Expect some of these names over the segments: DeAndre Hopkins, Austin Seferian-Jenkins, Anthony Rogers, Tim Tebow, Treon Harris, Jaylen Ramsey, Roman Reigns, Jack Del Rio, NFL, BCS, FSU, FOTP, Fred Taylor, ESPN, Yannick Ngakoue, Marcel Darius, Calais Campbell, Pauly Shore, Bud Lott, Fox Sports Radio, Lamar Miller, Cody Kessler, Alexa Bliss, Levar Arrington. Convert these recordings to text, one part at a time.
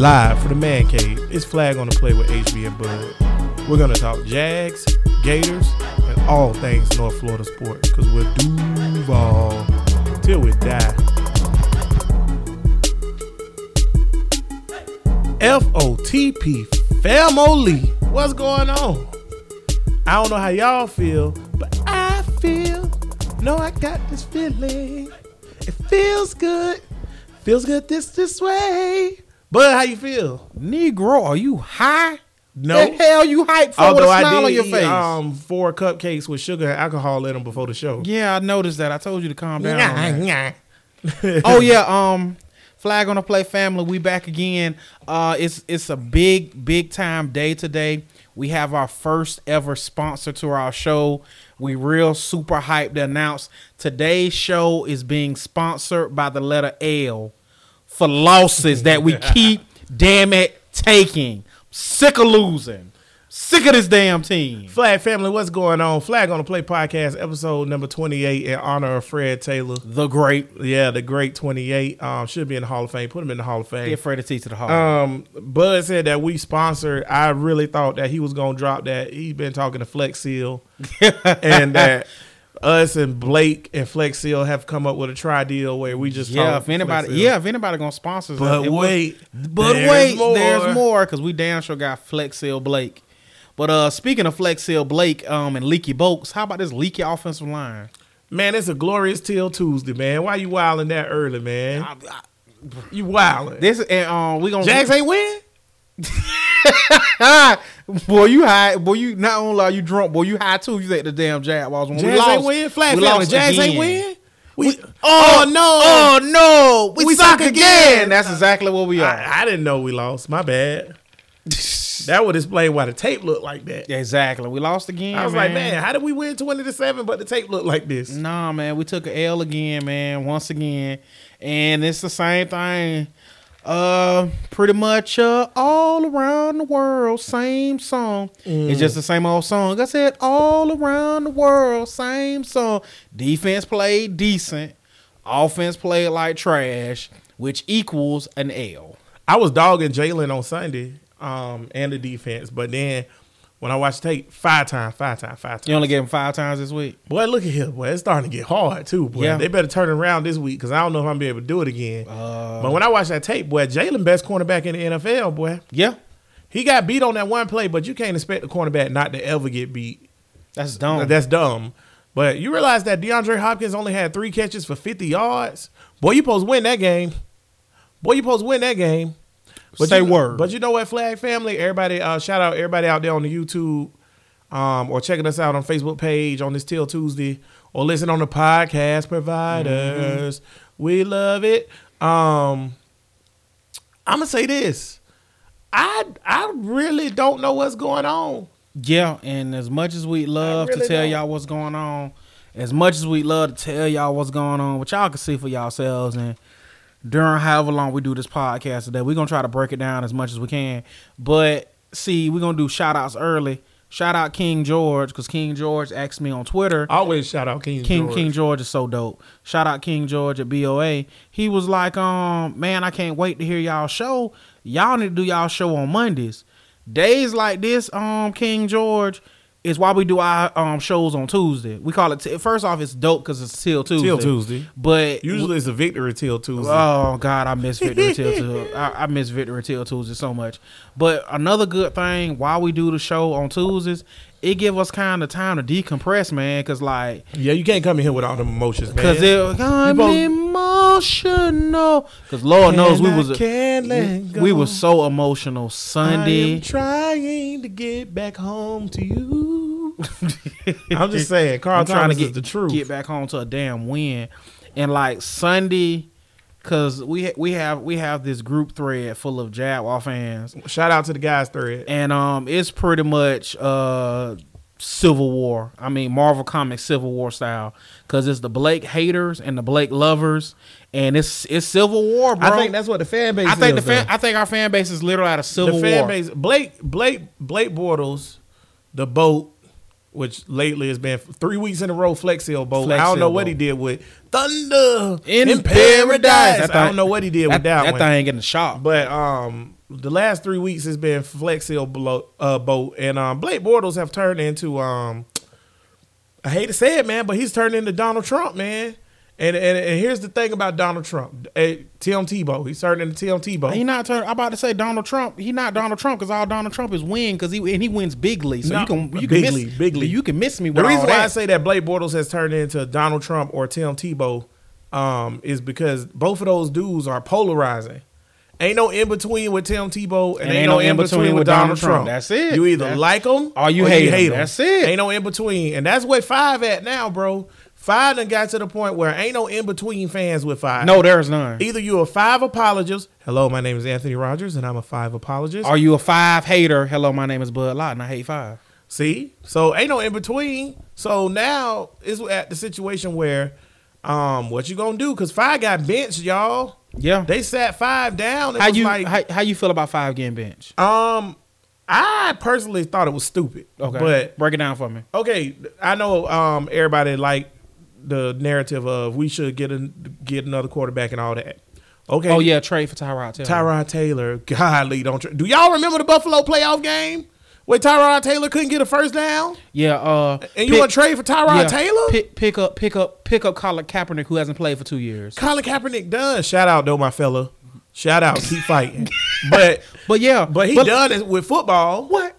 Live for the Man Cave. It's Flag on the Play with HB and Bud. We're going to talk Jags, Gators, and all things North Florida sports, because we're Duval till we die. FOTP family, what's going on? I don't know how y'all feel, but I feel, no, I got this feeling. It feels good. Feels good this way. But how you feel? Negro, are you high? No. The hell you hyped for? Although with a smile on your face. Four cupcakes with sugar and alcohol in them before the show. Yeah, I noticed that. I told you to calm down. Oh yeah, Flag on the Play family, we back again. It's a big time day today. We have our first ever sponsor to our show. We real super hyped to announce today's show is being sponsored by the letter L for losses that we keep, damn it, taking. Sick of losing. Sick of this damn team. Flag family, what's going on? Flag on the Play podcast, episode number 28 in honor of Fred Taylor. The great. Yeah, the great 28. Should be in the Hall of Fame. Put him in the Hall of Fame. Get Fred T to the Hall. Bud said that we sponsored. I really thought that he was going to drop that. He's been talking to Flex Seal. And that us and Blake and Flex Seal have come up with a try deal where we just if anybody gonna sponsor us, but there's more because we damn sure got Flex Seal Blake. But speaking of Flex Seal Blake and leaky bolts, how about this leaky offensive line? Man, it's a glorious till Tuesday, man. Why you wilding that early, man? You wilding. This and we gonna Jags ain't win. Boy, you high. Boy, you not only are you drunk, boy, you high too. You at the damn Jags. Jags ain't win. We suck again. That's exactly what we are. I didn't know we lost. My bad. That would explain why the tape looked like that. Exactly. We lost again. I was like, man, how did we win 20-7? But the tape looked like this. Nah, man, we took an L again, man. Once again, and it's the same thing. Pretty much all around the world, same song. It's just the same old song. I said all around the world, same song. Defense played decent, offense played like trash, which equals an L. I was dogging Jaylen on Sunday, and the defense, but then when I watched tape, five times. You only gave him five times this week? Boy, look at him. Boy, it's starting to get hard, too, boy. Yeah. They better turn it around this week because I don't know if I'm going to be able to do it again. But when I watched that tape, boy, Jaylen best cornerback in the NFL, boy. Yeah. He got beat on that one play, but you can't expect the cornerback not to ever get beat. That's dumb. But you realize that DeAndre Hopkins only had 3 catches for 50 yards? Boy, you supposed to win that game. But say word. But you know what, Flag family, everybody, shout out everybody out there on the YouTube, or checking us out on Facebook page on this Till Tuesday, or listen on the podcast providers. Mm-hmm. We love it. I'm gonna say this: I really don't know what's going on. Yeah, and as much as we love really to tell y'all what's going on, what y'all can see for yourselves and. During however long we do this podcast today, we're going to try to break it down as much as we can. But, see, we're going to do shout-outs early. Shout out King George, because King George asked me on Twitter. Always shout out King George. King George is so dope. Shout out King George at BOA. He was like, man, I can't wait to hear y'all show. Y'all need to do y'all show on Mondays. Days like this, King George, is why we do our shows on Tuesday. We call it, first off, it's dope because it's Till Tuesday. But usually it's a Victory Till Tuesday. Oh, God, I miss Victory Till Tuesday. I miss Victory Till Tuesday so much. But another good thing, while we do the show on Tuesdays, it give us kind of time to decompress, man, because, like... Yeah, you can't come in here with all them emotions, man. Because I'm emotional. Because Lord knows we were so emotional Sunday. I am trying to get back home to you. I'm just saying, Carl Thomas is the truth. Get back home to a damn win. And, like, Sunday... Cause we have this group thread full of Jaguar fans. Shout out to the guys thread, and it's pretty much Civil War. I mean Marvel Comics Civil War style. Cause it's the Blake haters and the Blake lovers, and it's Civil War, bro. I think that's what the fan base. I think our fan base is literally out of Civil War. Blake Bortles, the boat, which lately has been 3 weeks in a row, Flex Seal Bowl. I don't know what he did with Thunder in Paradise. I don't know what he did with that one. That thing ain't getting shot. But the last 3 weeks has been Flex Seal Bowl. And Blake Bortles have turned into, I hate to say it, man, but he's turned into Donald Trump, man. And here's the thing about Donald Trump. Tim Tebow. He's turning into Tim Tebow. He not turning. I'm about to say Donald Trump. He not Donald Trump because all Donald Trump is win because he wins bigly. So no, you can miss me with all that. The reason why I say that Blake Bortles has turned into Donald Trump or Tim Tebow is because both of those dudes are polarizing. Ain't no in between with Tim Tebow and ain't no in between with Donald Trump. That's it. You either like him or you hate him. That's it. Ain't no in between. And that's where Five at now, bro. Five done got to the point where ain't no in-between fans with Five. No, there's none. Either you a Five apologist. Hello, my name is Anthony Rogers, and I'm a Five apologist. Are you a Five hater? Hello, my name is Bud Lott, and I hate Five. See? So ain't no in-between. So now it's at the situation where what you going to do? Because Five got benched, y'all. Yeah. They sat Five down. It how you feel about Five getting benched? I personally thought it was stupid. Okay. But break it down for me. Okay. I know everybody the narrative of we should get another quarterback and all that. Okay. Oh, yeah, trade for Tyrod Taylor. Tyrod Taylor. Golly, do y'all remember the Buffalo playoff game where Tyrod Taylor couldn't get a first down? Yeah. And you want to trade for Tyrod Taylor? Pick up Colin Kaepernick, who hasn't played for 2 years. Colin Kaepernick done. Shout out, though, my fella. Shout out. Keep fighting. But he done it with football. What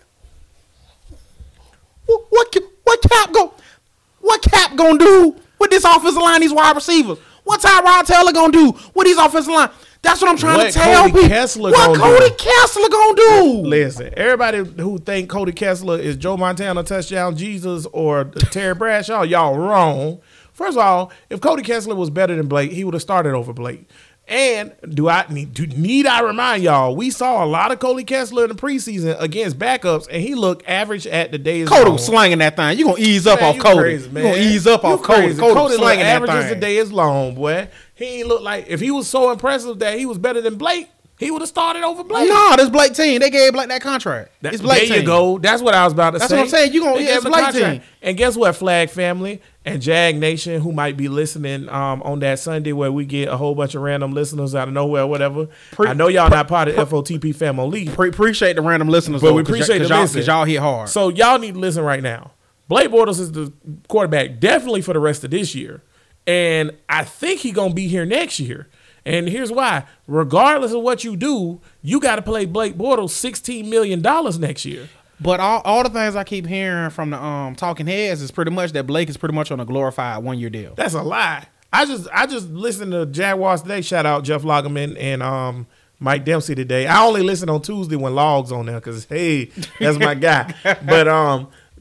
Cap going to do with this offensive line, these wide receivers? What Tyrod Taylor gonna do with these offensive line? That's what I'm trying to tell people. What Cody Kessler gonna do? Listen, everybody who think Cody Kessler is Joe Montana, Touchdown Jesus, or Terry Bradshaw, y'all wrong. First of all, if Cody Kessler was better than Blake, he would have started over Blake. And need I remind y'all, we saw a lot of Cody Kessler in the preseason against backups, and he looked average at the days. Cody was slanging that thing. You're going to ease up off Cody. You're going to ease up off Cody. Cody slanging that thing. Average as the day is long, boy. He ain't look like, if he was so impressive that he was better than Blake, he would have started over Blake. No, this Blake team, they gave Blake that contract. It's Blake team. There you go. That's what I was about to say. That's what I'm saying. You're going to get Blake team. And guess what, Flag family? And Jag Nation, who might be listening on that Sunday where we get a whole bunch of random listeners out of nowhere or whatever. I know y'all not part of FOTP Family League. Appreciate the random listeners. But we appreciate the listeners. Because y'all hit hard. So y'all need to listen right now. Blake Bortles is the quarterback definitely for the rest of this year. And I think he's going to be here next year. And here's why. Regardless of what you do, you got to play Blake Bortles $16 million next year. But all the things I keep hearing from the talking heads is pretty much that Blake is pretty much on a glorified one-year deal. That's a lie. I just listened to Jaguars today. Shout out Jeff Lageman and Mike Dempsey today. I only listen on Tuesday when Log's on there because, hey, that's my guy. But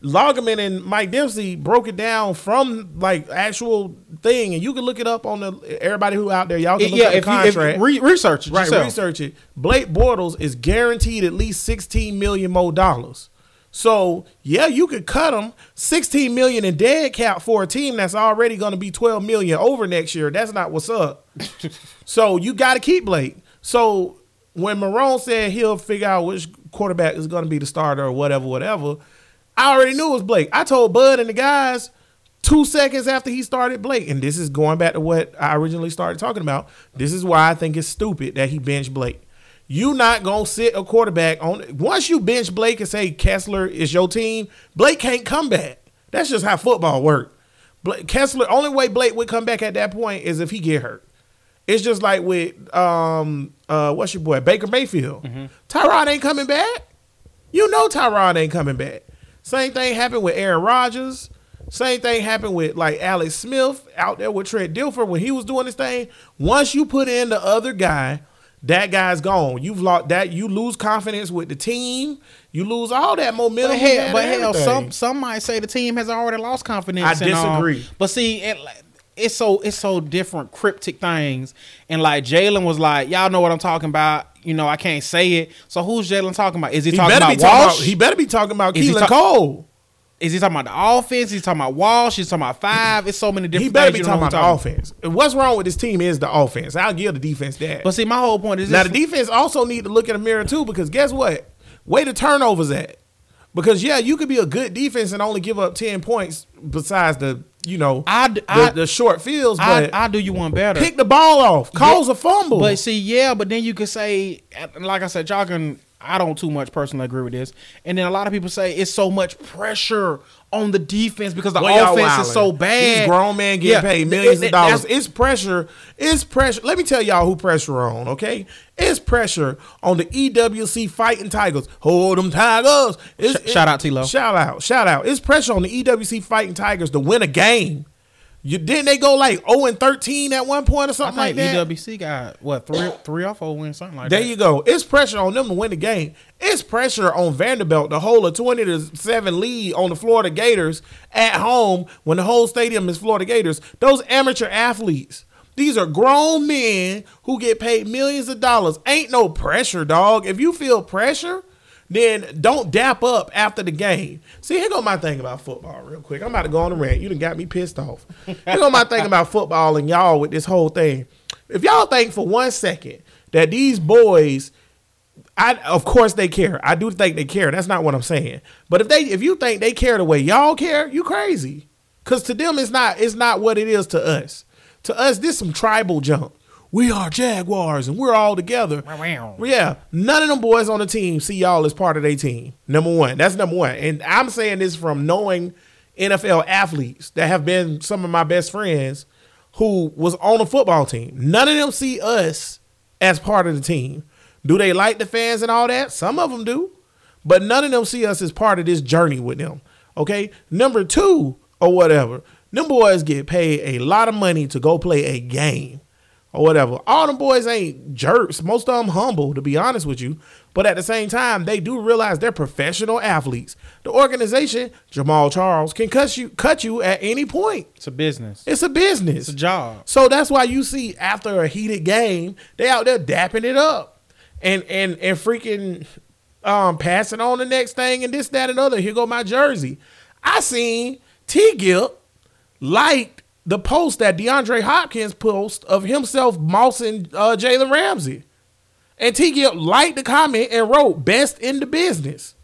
Lageman and Mike Dempsey broke it down from, like, actual thing. And you can look it up on everybody who out there. Y'all can look up the contract. Research it. Right, yourself. Research it. Blake Bortles is guaranteed at least $16 million more dollars. So, yeah, you could cut him $16 million in dead cap for a team that's already going to be $12 million over next year. That's not what's up. So, you got to keep Blake. So, when Marrone said he'll figure out which quarterback is going to be the starter or whatever, I already knew it was Blake. I told Bud and the guys 2 seconds after he started Blake, and this is going back to what I originally started talking about. This is why I think it's stupid that he benched Blake. You not going to sit a quarterback on – once you bench Blake and say Kessler is your team, Blake can't come back. That's just how football works. Kessler, only way Blake would come back at that point is if he get hurt. It's just like with what's your boy, Baker Mayfield. Mm-hmm. Tyrod ain't coming back. You know Tyrod ain't coming back. Same thing happened with Aaron Rodgers. Same thing happened with, like, Alex Smith out there with Trent Dilfer when he was doing this thing. Once you put in the other guy, that guy's gone. You've lost that. You lose confidence with the team. You lose all that momentum. But hell, some might say the team has already lost confidence. I disagree. But see, it's so different, cryptic things. And like Jaylen was like, y'all know what I'm talking about. You know, I can't say it. So who's Jaylen talking about? Is he talking about Walsh? He better be talking about Keelan Cole. Is he talking about the offense? He's talking about Walsh. He's talking about Five. It's so many different things. He better be talking about the offense. What's wrong with this team is the offense. I'll give the defense that. But see, my whole point is this. Now, the defense also need to look in the mirror, too, because guess what? Where the turnovers at? Because, yeah, you could be a good defense and only give up 10 points besides the, you know, the short fields. But I do you one better. Pick the ball off. Cause a fumble. But, see, yeah, but then you could say, like I said, y'all can – I don't too much personally agree with this. And then a lot of people say it's so much pressure on the defense because the offense is so bad. These grown men get paid millions of dollars. It's pressure. It's pressure. Let me tell y'all who pressure on, okay? It's pressure on the EWC Fighting Tigers. Hold them Tigers. Shout out, T-Lo. Shout out. It's pressure on the EWC Fighting Tigers to win a game. Didn't they go like 0-13 at one point or something like that? I think EWC got, what, three or four wins, something like that. There you go. It's pressure on them to win the game. It's pressure on Vanderbilt to hold a 20-7 lead on the Florida Gators at home when the whole stadium is Florida Gators. Those amateur athletes, these are grown men who get paid millions of dollars. Ain't no pressure, dog. If you feel pressure, then don't dap up after the game. See, here go my thing about football real quick. I'm about to go on a rant. You done got me pissed off. Here go my thing about football and y'all with this whole thing. If y'all think for 1 second that these boys, of course they care. I do think they care. That's not what I'm saying. But if you think they care the way y'all care, you crazy. Because to them, it's not what it is to us. To us, this some tribal junk. We are Jaguars, and we're all together. Yeah, none of them boys on the team see y'all as part of their team. Number one. That's number one. And I'm saying this from knowing NFL athletes that have been some of my best friends who was on a football team. None of them see us as part of the team. Do they like the fans and all that? Some of them do. But none of them see us as part of this journey with them. Okay? Number two or whatever, them boys get paid a lot of money to go play a game. Or whatever. All them boys ain't jerks. Most of them humble, to be honest with you. But at the same time, they do realize they're professional athletes. The organization, Jamal Charles, can cut you at any point. It's a business. It's a business. It's a job. So that's why you see after a heated game, they out there dapping it up and freaking passing on the next thing and this, that, and other. Here go my jersey. I seen T-Gip liked the post that DeAndre Hopkins post of himself mossing Jaylen Ramsey. And T-Gip liked the comment and wrote, best in the business.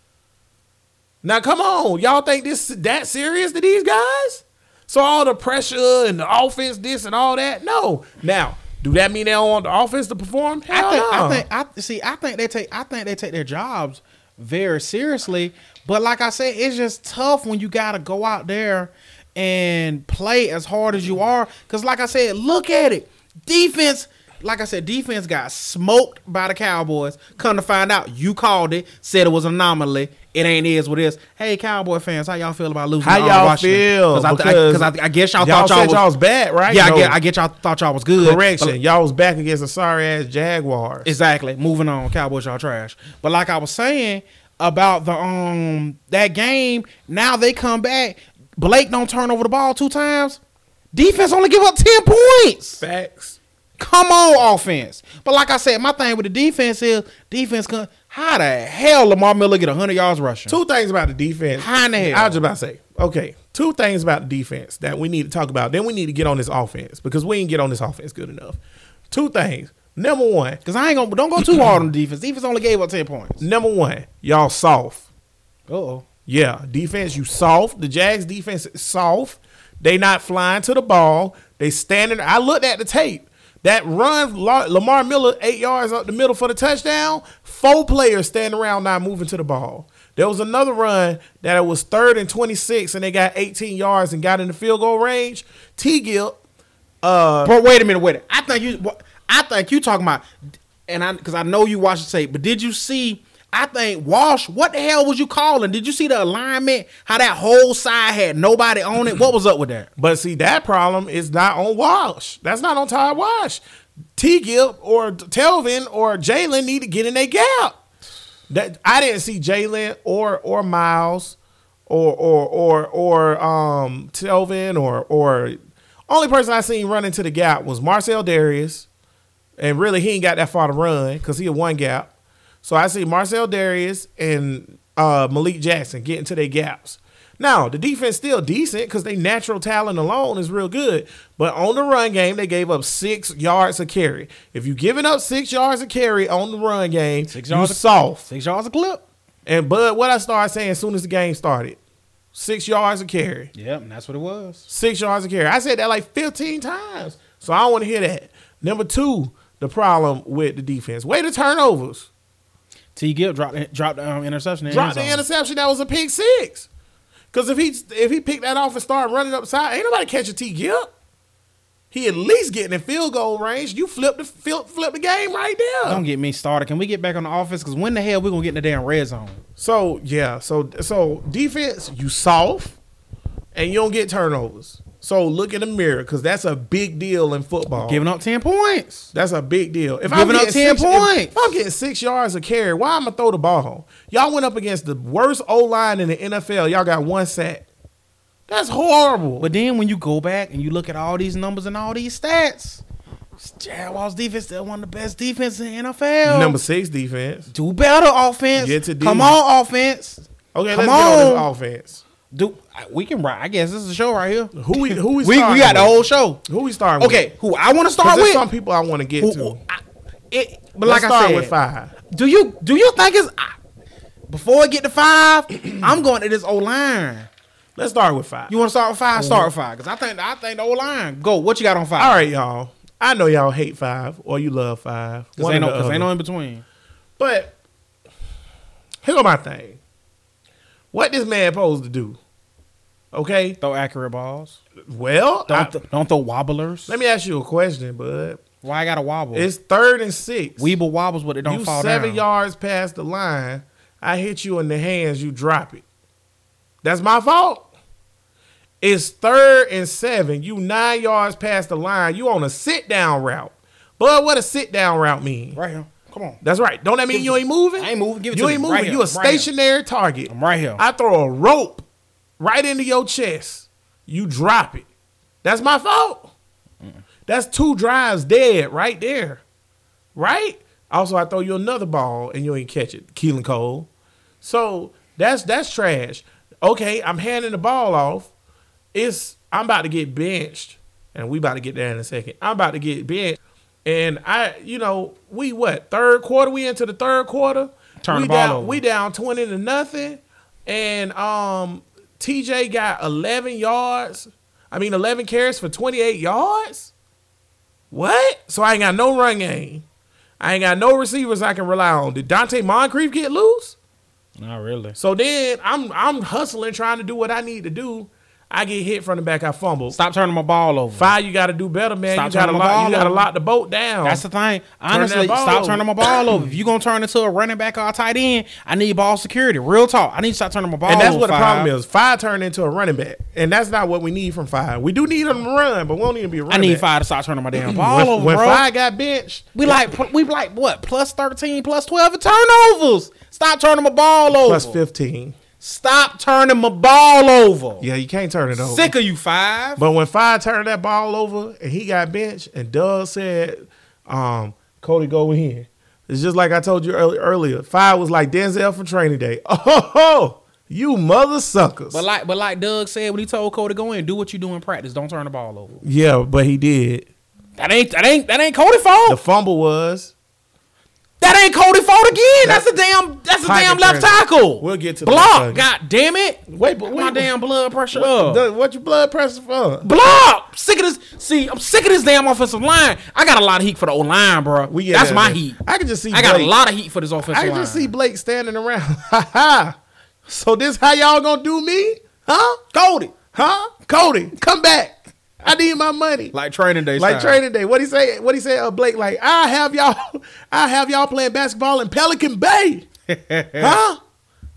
Now, come on. Y'all think this that serious to these guys? So all the pressure and the offense, this and all that? No. Now, do that mean they don't want the offense to perform? I think they take their jobs very seriously. But like I said, it's just tough when you got to go out there and play as hard as you are. Because like I said, look at it. Defense, like I said, defense got smoked by the Cowboys. Come to find out, you called it, said it was an anomaly. It ain't is what it is. Hey, Cowboy fans, how y'all feel about losing? How y'all feel? Because I guess y'all thought y'all was bad, right? Yeah, no. I get y'all thought y'all was good. Correction. But y'all was back against a sorry-ass Jaguars. Exactly. Moving on. Cowboys, y'all trash. But like I was saying about the that game, now they come back. Blake don't turn over the ball 2 times. Defense only give up 10 points. Facts. Come on, offense. But like I said, my thing with the defense is how the hell Lamar Miller get 100 yards rushing? Two things about the defense. How in the hell? I was just about to say, okay, two things about the defense that we need to talk about. Then we need to get on this offense because we ain't get on this offense good enough. Two things. Number one. Because don't go too hard on the defense. Defense only gave up 10 points. Number one, y'all soft. Uh-oh. Yeah, defense, you soft. The Jags defense is soft. They not flying to the ball. They standing. I looked at the tape. That run, Lamar Miller, 8 yards up the middle for the touchdown, 4 players standing around not moving to the ball. There was another run that it was 3rd and 26, and they got 18 yards and got in the field goal range. T-Gip. But wait a minute. I think you talking about, because I know you watch the tape, but did you see? I think Walsh, what the hell was you calling? Did you see the alignment? How that whole side had nobody on it? What was up with that? But see, that problem is not on Walsh. That's not on Ty Walsh. T-Gip or Telvin or Jaylen need to get in their gap. That I didn't see Jaylen or Miles or Telvin or only person I seen run into the gap was Marcel Darius. And really he ain't got that far to run because he had one gap. So I see Marcel Darius and Malik Jackson getting to their gaps. Now, the defense still decent because their natural talent alone is real good. But on the run game, they gave up 6 yards a carry. If you're giving up 6 yards a carry on the run game, you're soft. 6 yards a clip. And Bud, what I started saying as soon as the game started, 6 yards a carry. Yep, and that's what it was. 6 yards a carry. I said that like 15 times, so I don't want to hear that. Number two, the problem with the defense. Way to turnovers. T-Gip dropped the interception. Dropped the interception. That was a pick six. Because if he picked that off and started running upside, ain't nobody catching T-Gip. He at least getting in field goal range. You flip the game right there. Don't get me started. Can we get back on the offense? Because when the hell we going to get in the damn red zone? So, yeah. So defense, you soft, and you don't get turnovers. So, look in the mirror, because that's a big deal in football. Giving up 10 points. That's a big deal. If I'm getting 6 yards a carry, why am I going to throw the ball? Y'all went up against the worst O-line in the NFL. Y'all got one sack. That's horrible. But then when you go back and you look at all these numbers and all these stats, Jaguars defense still one of the best defenses in the NFL. Number six defense. Do better, offense. Get to D. Come on, offense. Okay, let's get on this offense. I guess this is a show right here. Who we starting? We got the whole show. Who we starting with? Okay, who I want to start with? Some people I want to get to. Let's start with five. Do you think it's before I get to five? I'm going to this O line. Let's start with five. You want to start with five? Mm-hmm. Start with five. Because I think the whole line. Go. What you got on five? All right, y'all. I know y'all hate five or you love five. Because ain't no in between. But here's my thing. What this man supposed to do? Okay? Throw accurate balls. Well. Don't throw wobblers. Let me ask you a question, bud. Why I got to wobble? It's 3rd and 6. Weeble wobbles, but it don't fall down. You 7 yards past the line. I hit you in the hands. You drop it. That's my fault. It's 3rd and 7. You 9 yards past the line. You on a sit-down route. But what a sit-down route mean? Right here. Come on. That's right. Don't that mean you ain't moving? I ain't moving. Give it to me. You ain't moving. You a stationary target. I'm right here. I throw a rope right into your chest. You drop it. That's my fault. Mm-mm. That's 2 drives dead right there. Right? Also, I throw you another ball and you ain't catch it. Keelan Cole. So, that's trash. Okay, I'm handing the ball off. I'm about to get benched, and we about to get there in a second. I'm about to get benched, and we into the 3rd quarter. Turn the ball over. We down 20-0, and T.J. got 11 carries for 28 yards? What? So I ain't got no run game. I ain't got no receivers I can rely on. Did Dante Moncrief get loose? Not really. So then I'm hustling, trying to do what I need to do. I get hit from the back. I fumble. Stop turning my ball over. Five, you got to do better, man. You got to lock the boat down. That's the thing. Honestly, stop turning my ball over. If you're going to turn into a running back or a tight end, I need ball security. Real talk. I need to stop turning my ball over. And that's over, what the problem is. Five turned into a running back. And that's not what we need from Five. We do need him to run, but we don't need him to be a running back. I need Five to stop turning my damn ball over, when bro. When Five got benched. We like what? Plus 13, plus 12 in turnovers. Stop turning my ball over. Plus 15. Stop turning my ball over. Yeah, you can't turn it over. Sick of you, Five. But when Five turned that ball over and he got benched and Doug said, Cody, go in. It's just like I told you earlier. Five was like Denzel from Training Day. Oh, you mother suckers. But like Doug said when he told Cody, go in, do what you do in practice. Don't turn the ball over. Yeah, but he did. That ain't Cody's fault. The fumble was. That ain't Cody's fault again. That's a damn left tackle. We'll get to the block. God damn it! Wait, my damn blood pressure up. What your blood pressure for? Block. Sick of this. See, I'm sick of this damn offensive line. I got a lot of heat for the O line, bro. That's my heat. I can just see. I got a lot of heat for this offensive line. I can just see Blake standing around. Ha ha. So this how y'all gonna do me? Huh? Cody? Huh? Cody, come back. I need my money. Like Training Day. What he say? Blake, like, I have y'all playing basketball in Pelican Bay. Huh?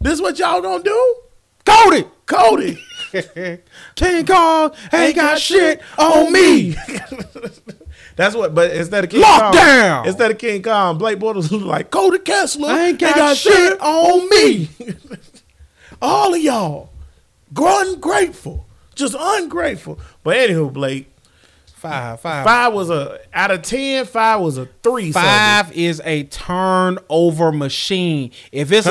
This what y'all gonna do? Cody. King Kong ain't got shit on me. That's what. But instead of King Kong, lockdown. Instead of King Kong, Blake Bortles was like, Cody Kessler ain't got shit on me. All of y'all, ungrateful. Just ungrateful. But anywho, Blake, Five was a out of 10. Five was a 3. Five is a turnover machine. If it's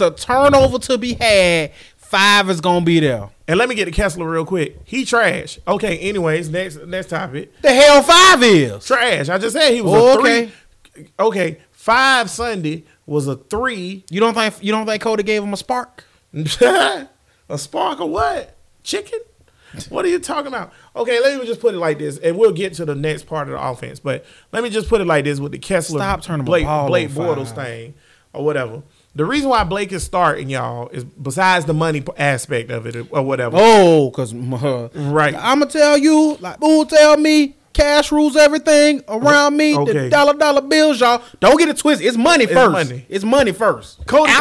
a turnover to be had, Five is gonna be there. And let me get to Kessler real quick. He trash. Okay. Anyways, next topic. The hell Five is trash. I just said he was a 3. Okay. Five Sunday was a 3. You don't think Cody gave him a spark? A spark of what? Chicken? What are you talking about? Okay, let me just put it like this, and we'll get to the next part of the offense. But let me just put it like this with the Kessler, Blake Bortles thing or whatever. The reason why Blake is starting, y'all, is besides the money aspect of it or whatever. Oh, because right, I'm gonna tell you, like, who tell me? Cash rules everything around me. Okay. The dollar bills, y'all. Don't get it twisted. It's money first. It's money first. Cody,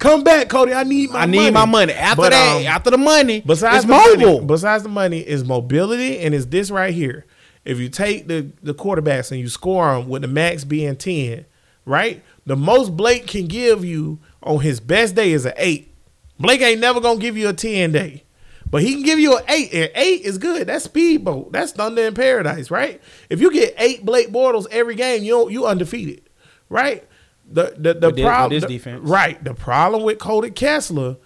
come back, Cody. I need my money. After the money, besides mobile. Besides the money is mobility, and it's this right here. If you take the quarterbacks and you score them with the max being 10, right? The most Blake can give you on his best day is an 8. Blake ain't never going to give you a 10 day. But he can give you an 8, and 8 is good. That's speedboat. That's thunder in paradise, right? If you get 8 Blake Bortles every game, you undefeated, right? The problem with Cody Kessler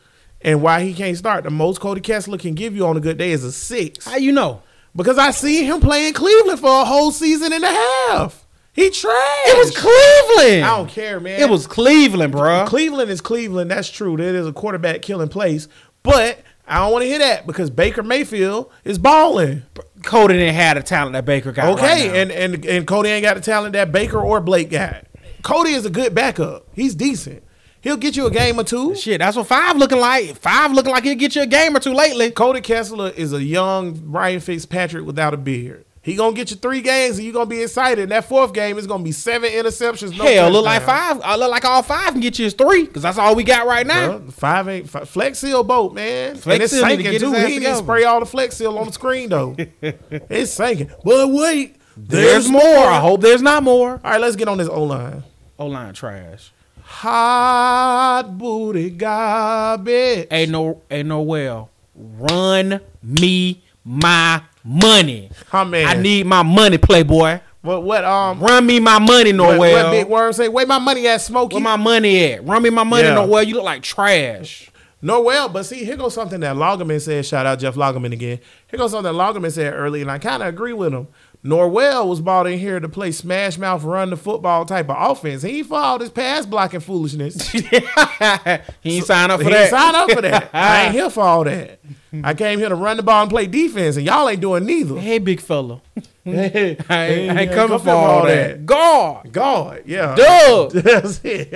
and why he can't start, the most Cody Kessler can give you on a good day is a 6. How you know? Because I see him playing Cleveland for a whole season and a half. He tried. It was Cleveland. I don't care, man. It was Cleveland, bro. Cleveland is Cleveland. That's true. It is a quarterback killing place, but I don't want to hear that because Baker Mayfield is balling. Cody didn't have the talent that Baker got. Okay, right now. And Cody ain't got the talent that Baker or Blake got. Cody is a good backup. He's decent. He'll get you a game or two. Shit, that's what 5 looking like. 5 looking like he'll get you a game or two lately. Cody Kessler is a young Ryan Fitzpatrick without a beard. He gonna get you 3 games and you're gonna be excited. And that 4th game is gonna be 7 interceptions. No hell, look like 5. I look like all 5 can get you is 3 because that's all we got right now. Bro, 5 ain't Flex Seal boat, man. Flex Seal sinking too. He didn't spray all the Flex Seal on the screen though. It's sinking. But wait, there's more. I hope there's not more. All right, let's get on this O-line. O-line trash. Hot booty garbage. Ain't no well. Run me my money. Oh, man. I need my money, Playboy. What run me my money, Norwell. What Big Worm say? Where my money at, Smokey? Where my money at? Run me my money, yeah. Norwell. You look like trash. Norwell, but see, here goes something that Lageman said. Shout out Jeff Lageman again. Here goes something that Lageman said early, and I kind of agree with him. Norwell was brought in here to play smash mouth, run the football type of offense. He ain't for all this pass blocking foolishness. He ain't signed up for that. I ain't here for all that. I came here to run the ball and play defense, and y'all ain't doing neither. Hey, big fella. I ain't coming for all that. God, yeah. Doug. That's it.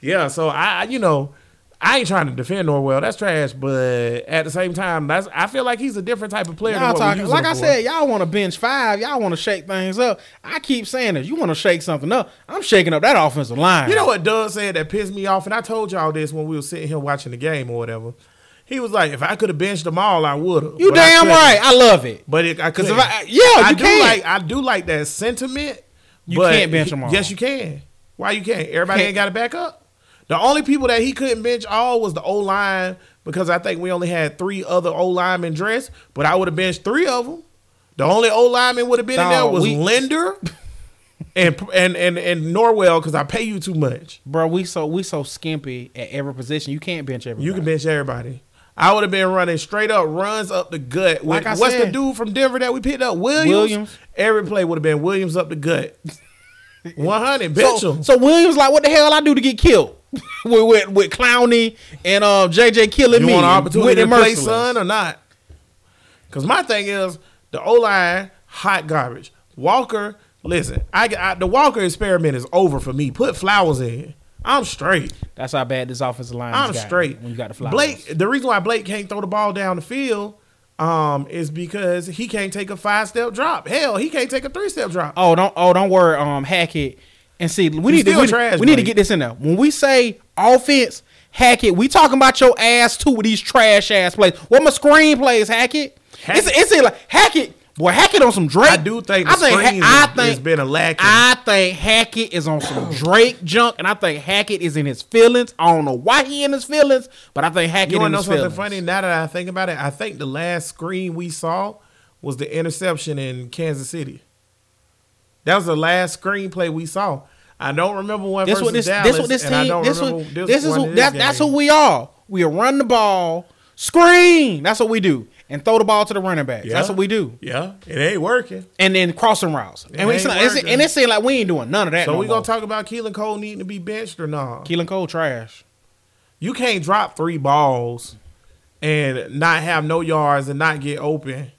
Yeah, so I ain't trying to defend Norwell. That's trash, but at the same time, I feel like he's a different type of player than what we're using like I said, y'all want to bench 5. Y'all want to shake things up. I keep saying this. You want to shake something up. I'm shaking up that offensive line. You know what Doug said that pissed me off? And I told y'all this when we were sitting here watching the game or whatever. He was like, if I could have benched them all, I would have. You damn right. I love it. But I couldn't. I do like that sentiment. You can't bench them all. Yes, you can. Why you can't? Everybody ain't got to back up. The only people that he couldn't bench all was the O-line because I think we only had 3 other O-linemen dressed, but I would have benched 3 of them. The only O-lineman would have been in there was Linder and Norwell because I pay you too much. Bro, we so skimpy at every position. You can't bench everybody. You can bench everybody. I would have been running straight up runs up the gut. Like I said, what's the dude from Denver that we picked up? Williams. Every play would have been Williams up the gut. 100, bench him. So Williams like, what the hell I do to get killed? with Clowney and JJ killing me. You want an opportunity to play son or not? Because my thing is the O-line hot garbage. Walker, listen, the Walker experiment is over for me. Put Flowers in. I'm straight. That's how bad this offensive line is. I'm straight. When you got the Flowers, the reason why Blake can't throw the ball down the field is because he can't take a 5-step drop. Hell, he can't take a 3-step drop. Oh, don't worry, Hackett. And see, we need to get this in there. When we say offense, Hackett, we talking about your ass too with these trash ass plays. What my screen plays, Hackett? It's like Hackett. Boy, Hackett on some Drake. I do think the screen has been a lack. I think Hackett is on some Drake junk, and I think Hackett is in his feelings. I don't know why he in his feelings, but I think Hackett in his feelings. You want to know something funny? Now that I think about it, I think the last screen we saw was the interception in Kansas City. That was the last screenplay we saw. I don't remember one versus Dallas. That's who we are. We run the ball, screen. That's what we do. and throw the ball to the running backs. Yeah. That's what we do. Yeah, it ain't working. And then crossing routes. And it seems like we ain't doing none of that. So we going to talk about Keelan Cole needing to be benched or not? Keelan Cole trash. You can't drop three balls and not have no yards and not get open.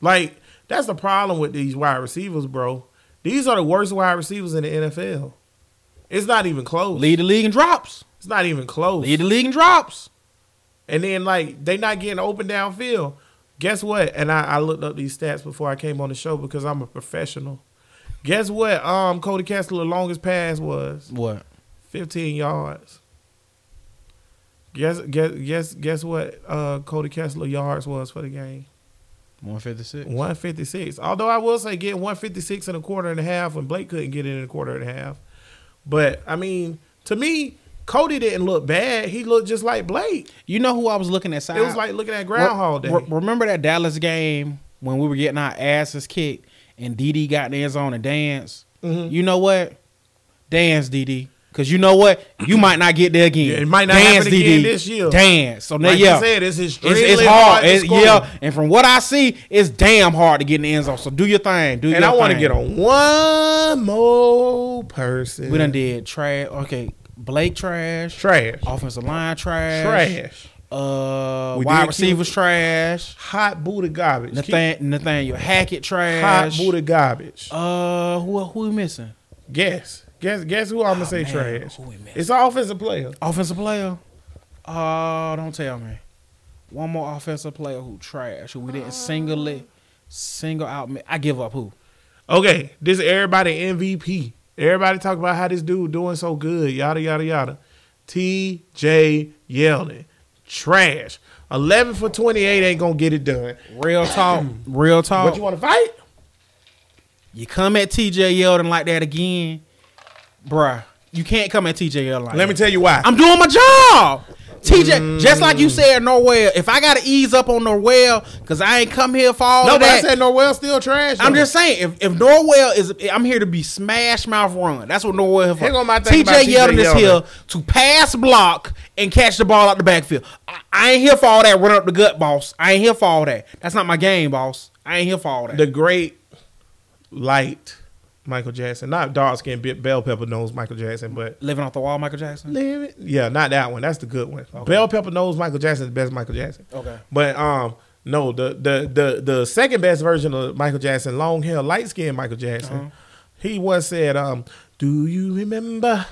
Like, that's the problem with these wide receivers, bro. These are the worst wide receivers in the NFL. It's not even close. Lead the league in drops. It's not even close. Lead the league in drops. And then, like, they not getting open downfield. Guess what? And I looked up these stats before I came on the show because I'm a professional. Guess what? Cody Kessler's longest pass was? What? 15 yards. Guess what Cody Kessler yards was for the game? 156. 156. Although I will say getting 156 in a quarter and a half when Blake couldn't get it in a quarter and a half. But, I mean, to me, Cody didn't look bad. He looked just like Blake. You know who I was looking at? It was like looking at Groundhog Day. Remember that Dallas game when we were getting our asses kicked and DD got in the end zone and danced? Mm-hmm. You know what? Dance, DD. Because you know what? You might not get there again. Yeah, it might not happen again this year. Dance. So now, like I said, it's extremely hard. And from what I see, it's damn hard to get in the end zone. So do your thing. Do your thing. And I want to get on one more person. We done did trash. Okay. Blake trash. Trash. Offensive line trash. Trash. Wide receivers trash. Hot booty garbage. Nathaniel Hackett trash. Hot booty garbage. Who we missing? Guess who I'm gonna say trash. It's an offensive player. Offensive player. Don't tell me. One more offensive player who trash. Who we didn't single out. I give up. Who? Okay, this is everybody MVP. Everybody talk about how this dude doing so good. Yada yada yada. T.J. Yeldon trash. 11 for 28 ain't gonna get it done. Real talk. Real talk. What you want to fight? You come at T.J. Yeldon like that again. Bruh, you can't come at TJ Yeldon. Let me tell you why. I'm doing my job. TJ, just like you said, Norwell, if I got to ease up on Norwell, because I ain't come here for all of that. Nobody said Norwell still trash. I'm just saying, if Norwell is, I'm here to be smash mouth run. That's what Norwell is for. TJ Yeldon is here to pass block and catch the ball out the backfield. I ain't here for all that. Run up the gut, boss. I ain't here for all that. That's not my game, boss. I ain't here for all that. The great light. Michael Jackson, not dark skin, bell pepper nose Michael Jackson, but living off the wall Michael Jackson. Yeah, not that one. That's the good one. Okay. Bell pepper nose Michael Jackson is the best Michael Jackson. Okay, but no, the second best version of Michael Jackson, long hair, light skinned Michael Jackson. Uh-huh. He once said, "Do you remember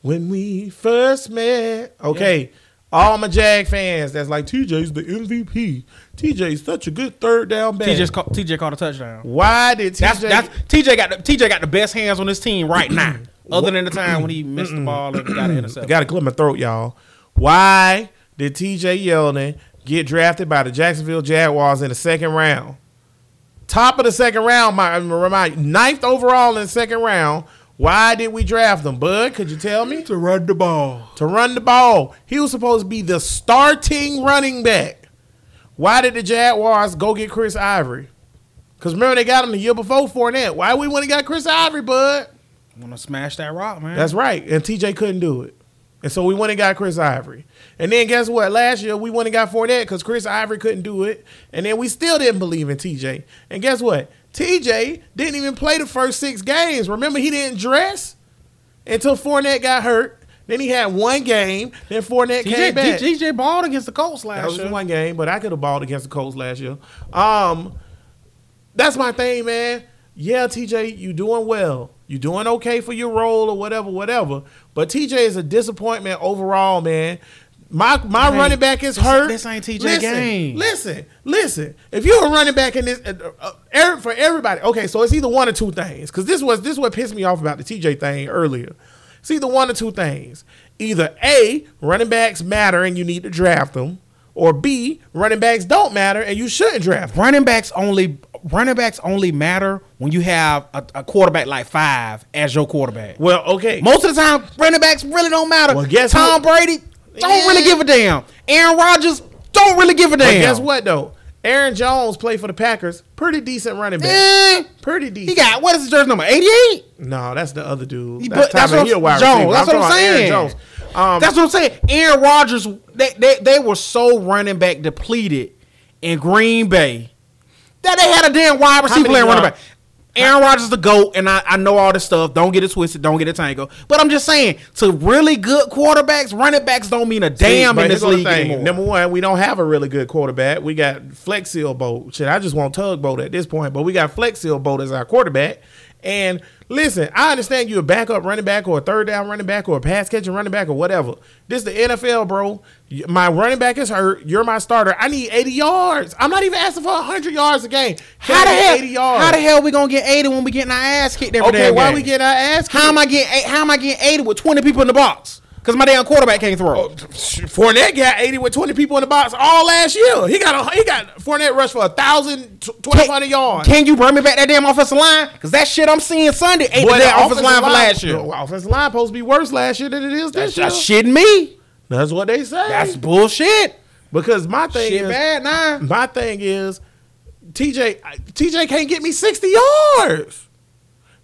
when we first met?" Okay. Yeah. All my Jag fans that's like, TJ's the MVP. TJ's such a good third down back. TJ caught a touchdown. Why did TJ? TJ got the best hands on this team right now, other than the time when he missed the ball and got an interception. I got to clear my throat, y'all. Why did TJ Yeldon get drafted by the Jacksonville Jaguars in the second round? Top of the second round, ninth overall in the second round. Why did we draft him, bud? Could you tell me? To run the ball. To run the ball. He was supposed to be the starting running back. Why did the Jaguars go get Chris Ivory? Because remember they got him the year before Fournette. Why we went and got Chris Ivory, bud? I'm going to smash that rock, man. That's right. And TJ couldn't do it. And so we went and got Chris Ivory. And then guess what? Last year we went and got Fournette because Chris Ivory couldn't do it. And then we still didn't believe in TJ. And guess what? TJ didn't even play the first 6 games. Remember, he didn't dress until Fournette got hurt. Then he had one game. Then Fournette came back. TJ balled against the Colts last year. That was one game, but I could have balled against the Colts last year. That's my thing, man. Yeah, TJ, you doing well. You doing okay for your role or whatever. But TJ is a disappointment overall, man. My running back is hurt. This ain't TJ game. Listen. If you're a running back in this, for everybody, okay, so it's either one or two things. Because this what pissed me off about the TJ thing earlier. It's either one or two things. Either A, running backs matter and you need to draft them. Or B, running backs don't matter and you shouldn't draft them. Running backs only matter when you have a quarterback like 5 as your quarterback. Well, okay. Most of the time, running backs really don't matter. Well, guess Tom Brady... Don't really give a damn. Aaron Rodgers, don't really give a damn. But guess what, though? Aaron Jones played for the Packers. Pretty decent running back. Pretty decent. He got, what is his jersey number, 88? No, that's the other dude. That's what I'm saying. Aaron Jones. That's what I'm saying. Aaron Rodgers, they were so running back depleted. in Green Bay that they had a damn wide receiver and running back. Aaron Rodgers is the GOAT, and I know all this stuff. Don't get it twisted. Don't get it tangled. But I'm just saying, to really good quarterbacks, running backs don't mean a damn in this league anymore. Number one, we don't have a really good quarterback. We got Flex Seal Boat. Shit, I just want Tugboat at this point. But we got Flex Seal Boat as our quarterback. And listen, I understand you're a backup running back or a third down running back or a pass catching running back or whatever. This is the NFL, bro. My running back is hurt. You're my starter. I need 80 yards. I'm not even asking for 100 yards a game. How the hell are we going to get 80 when we getting our ass kicked every damn game? Okay, why we getting our ass kicked? How am I getting 80 with 20 people in the box? Because my damn quarterback can't throw. Fournette got 80 with 20 people in the box all last year. He got Fournette rushed for 1,000, 1,200 yards. Can you bring me back that damn offensive line? Because that shit I'm seeing Sunday ain't the damn offensive line for last year. Well, offensive line supposed to be worse last year than it is this year. That's shitting me. That's what they say. That's bullshit. Because my thing is bad, nah. My thing is TJ can't get me 60 yards.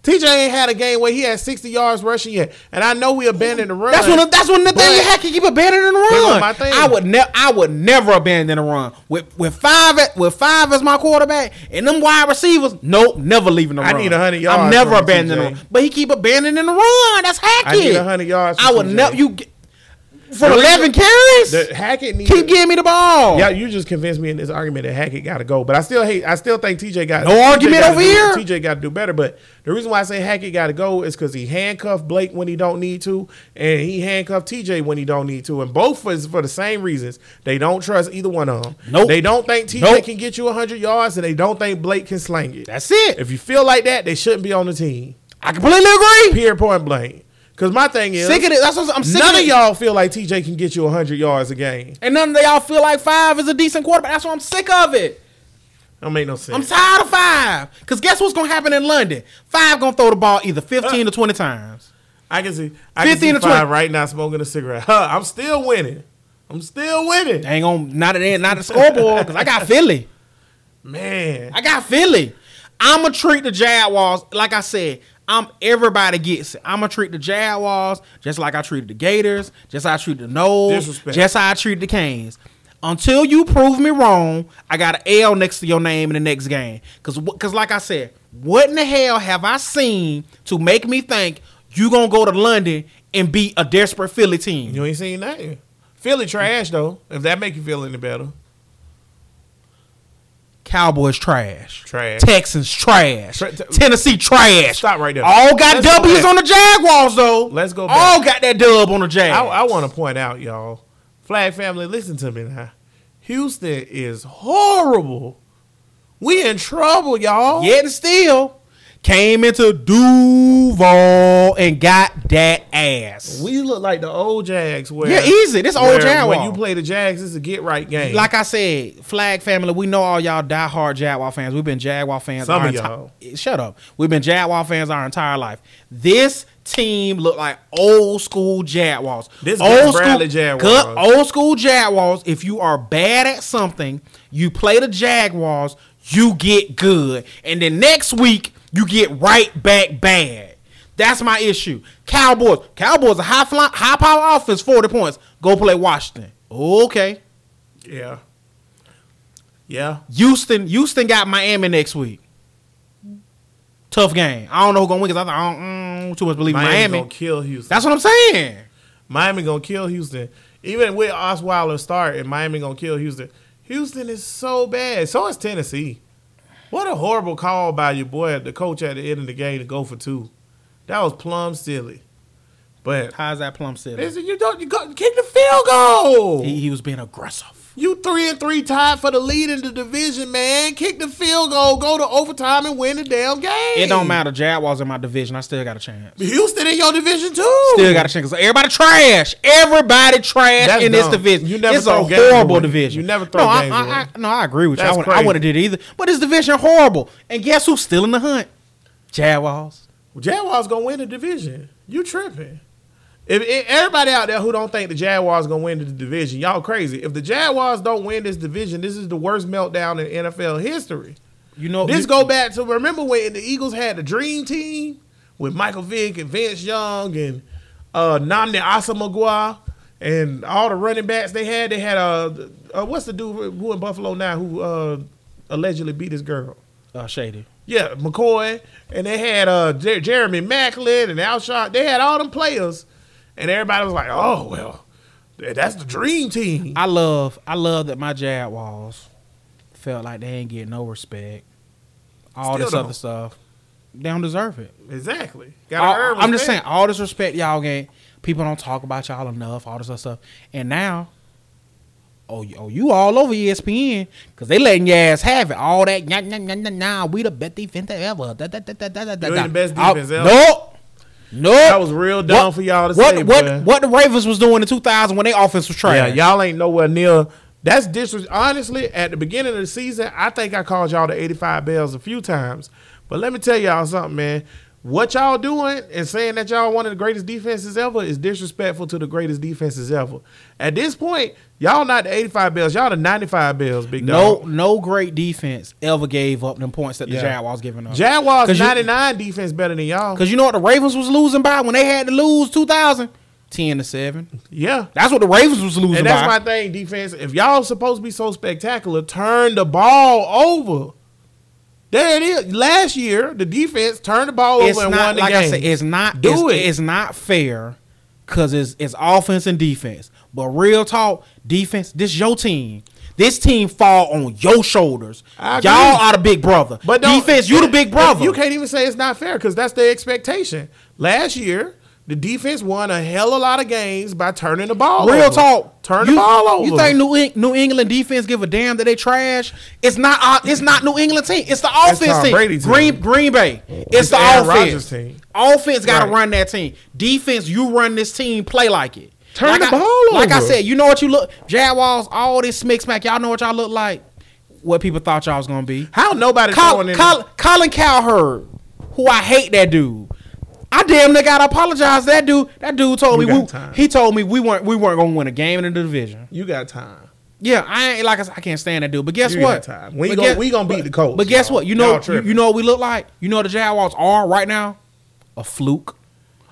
TJ ain't had a game where he had 60 yards rushing yet. And I know we abandoned the run. That's when Nathaniel Hackett keep abandoning the run. I would never abandon the run. With five as my quarterback and them wide receivers, nope, never leaving the run. I need 100 yards. I'm never abandoning the run. But he keep abandoning the run. That's Hackett. I need 100 yards. I would never for 11 carries? Hackett needs keep giving me the ball. Yeah, you just convinced me in this argument that Hackett got to go. But I still think TJ got to go. No argument over here. TJ got to do better. But the reason why I say Hackett got to go is because he handcuffed Blake when he don't need to, and he handcuffed TJ when he don't need to. And both is for the same reasons. They don't trust either one of them. Nope. They don't think TJ can get you 100 yards, and they don't think Blake can sling it. That's it. If you feel like that, they shouldn't be on the team. I completely agree. Period, point blank. Because my thing is, none of y'all feel like TJ can get you 100 yards a game. And none of y'all feel like 5 is a decent quarterback. That's why I'm sick of it. Don't make no sense. I'm tired of 5. Because guess what's going to happen in London? 5 going to throw the ball either 15 to 20 times. I can see 5 right now smoking a cigarette. I'm still winning. Ain't going to, not a scoreboard, because I got Philly. Man. I'm going to treat the Jaguars, like I said, everybody gets it. I'm going to treat the Jaguars just like I treated the Gators, just how I treated the Noles, just how I treated the Canes. Until you prove me wrong, I got an L next to your name in the next game. Because like I said, what in the hell have I seen to make me think you going to go to London and beat a desperate Philly team? You ain't seen nothing. Philly trash, though, if that make you feel any better. Cowboys trash. Texans trash. Tennessee trash. Stop right there. All got W's on the Jaguars, though. Let's go back. All got that dub on the Jaguars. I want to point out, y'all. Flag family, listen to me now. Houston is horrible. We in trouble, y'all. Yet and still. Came into Duval and got that ass. We look like the old Jags. Easy. This old Jaguar. When you play the Jags, it's a get-right game. Like I said, Flag family, we know all y'all die-hard Jaguar fans. We've been Jaguar fans. Some of y'all. Shut up. We've been Jaguar fans our entire life. This team look like old school Jaguars. This old school Jaguars. Good old school Jaguars. If you are bad at something, you play the Jaguars, you get good. And then next week, you get right back bad. That's my issue. Cowboys, a high power offense, 40 points. Go play Washington. Okay. Yeah. Houston got Miami next week. Tough game. I don't know who's gonna win because I thought too much believe in Miami. Miami gonna kill Houston. That's what I'm saying. Miami gonna kill Houston. Even with Osweiler starting, Miami gonna kill Houston. Houston is so bad. So is Tennessee. What a horrible call by your boy, the coach, at the end of the game to go for 2. That was plumb silly. But how's that plumb silly? Listen, you kick the field goal. He was being aggressive. You 3-3 tied for the lead in the division, man. Kick the field goal, go to overtime, and win the damn game. It don't matter. Jaguars in my division. I still got a chance. Houston in your division too. Still got a chance. Everybody trash. That's in this division. It's a horrible division. You never throw games away. I agree with you. I wouldn't have did either. But this division horrible. And guess who's still in the hunt? Jaguars. Well, Jaguars gonna win the division. You tripping. If everybody out there who don't think the Jaguars going to win the division, y'all crazy. If the Jaguars don't win this division, this is the worst meltdown in NFL history. You know, this go back to, remember when the Eagles had the dream team with Michael Vick and Vince Young and Nnamdi Asamoah And all the running backs they had what's the dude who in Buffalo now who allegedly beat his girl? Shady. Yeah, McCoy. And they had Jeremy Maclin and Alshon. They had all them players. And everybody was like, oh, well, that's the dream team. I love that my Jaguars felt like they ain't getting no respect. All still this don't. Other stuff. They don't deserve it. Exactly. Gotta earn respect. I'm just saying, all this respect y'all get. People don't talk about y'all enough, all this other stuff. And now, you all over ESPN because they letting your ass have it. All that, we the best defense ever. You ain't the best defense ever. Nope. That was real dumb for y'all to say, man. What the Ravens was doing in 2000 when their offense was trash. Yeah, y'all ain't nowhere near. That's disrespect. Honestly, at the beginning of the season, I think I called y'all the 85 Bells a few times. But let me tell y'all something, man. What y'all doing and saying that y'all one of the greatest defenses ever is disrespectful to the greatest defenses ever. At this point, y'all not the 85 Bells. Y'all the 95 Bells, big dog. No great defense ever gave up them points that the Jaguars giving up. Jaguars 99 defense better than y'all. Because you know what the Ravens was losing by when they had to lose 2000? 10-7. Yeah. That's what the Ravens was losing by. And that's my thing, defense. If y'all supposed to be so spectacular, turn the ball over. There it is. Last year, the defense turned the ball over and won the game. I said, it's not fair because it's offense and defense. But real talk, defense, this your team. This team fall on your shoulders. Y'all are the big brother. But defense, you the big brother. You can't even say it's not fair because that's their expectation. Last year, the defense won a hell of a lot of games by turning the ball over. Real talk. Turn the ball over. You think New England defense give a damn that they trash? It's not New England team. It's the offense team. Green Bay. It's the Aaron Rodgers team. Offense got to run that team. Defense, you run this team. Play like it. Turn the ball over. Like I said, you know what you look. Jaguars, all this smick smack. Y'all know what y'all look like. What people thought y'all was going to be. How nobody throwing in. Colin Cowherd, who I hate that dude. I damn near gotta apologize to that dude. That dude told me he told me we weren't gonna win a game in the division. You got time. Yeah, I can't stand that dude. But guess what? Got time. We gonna beat the Colts. But guess what? You know what we look like. You know what the Jaguars are right now? A fluke,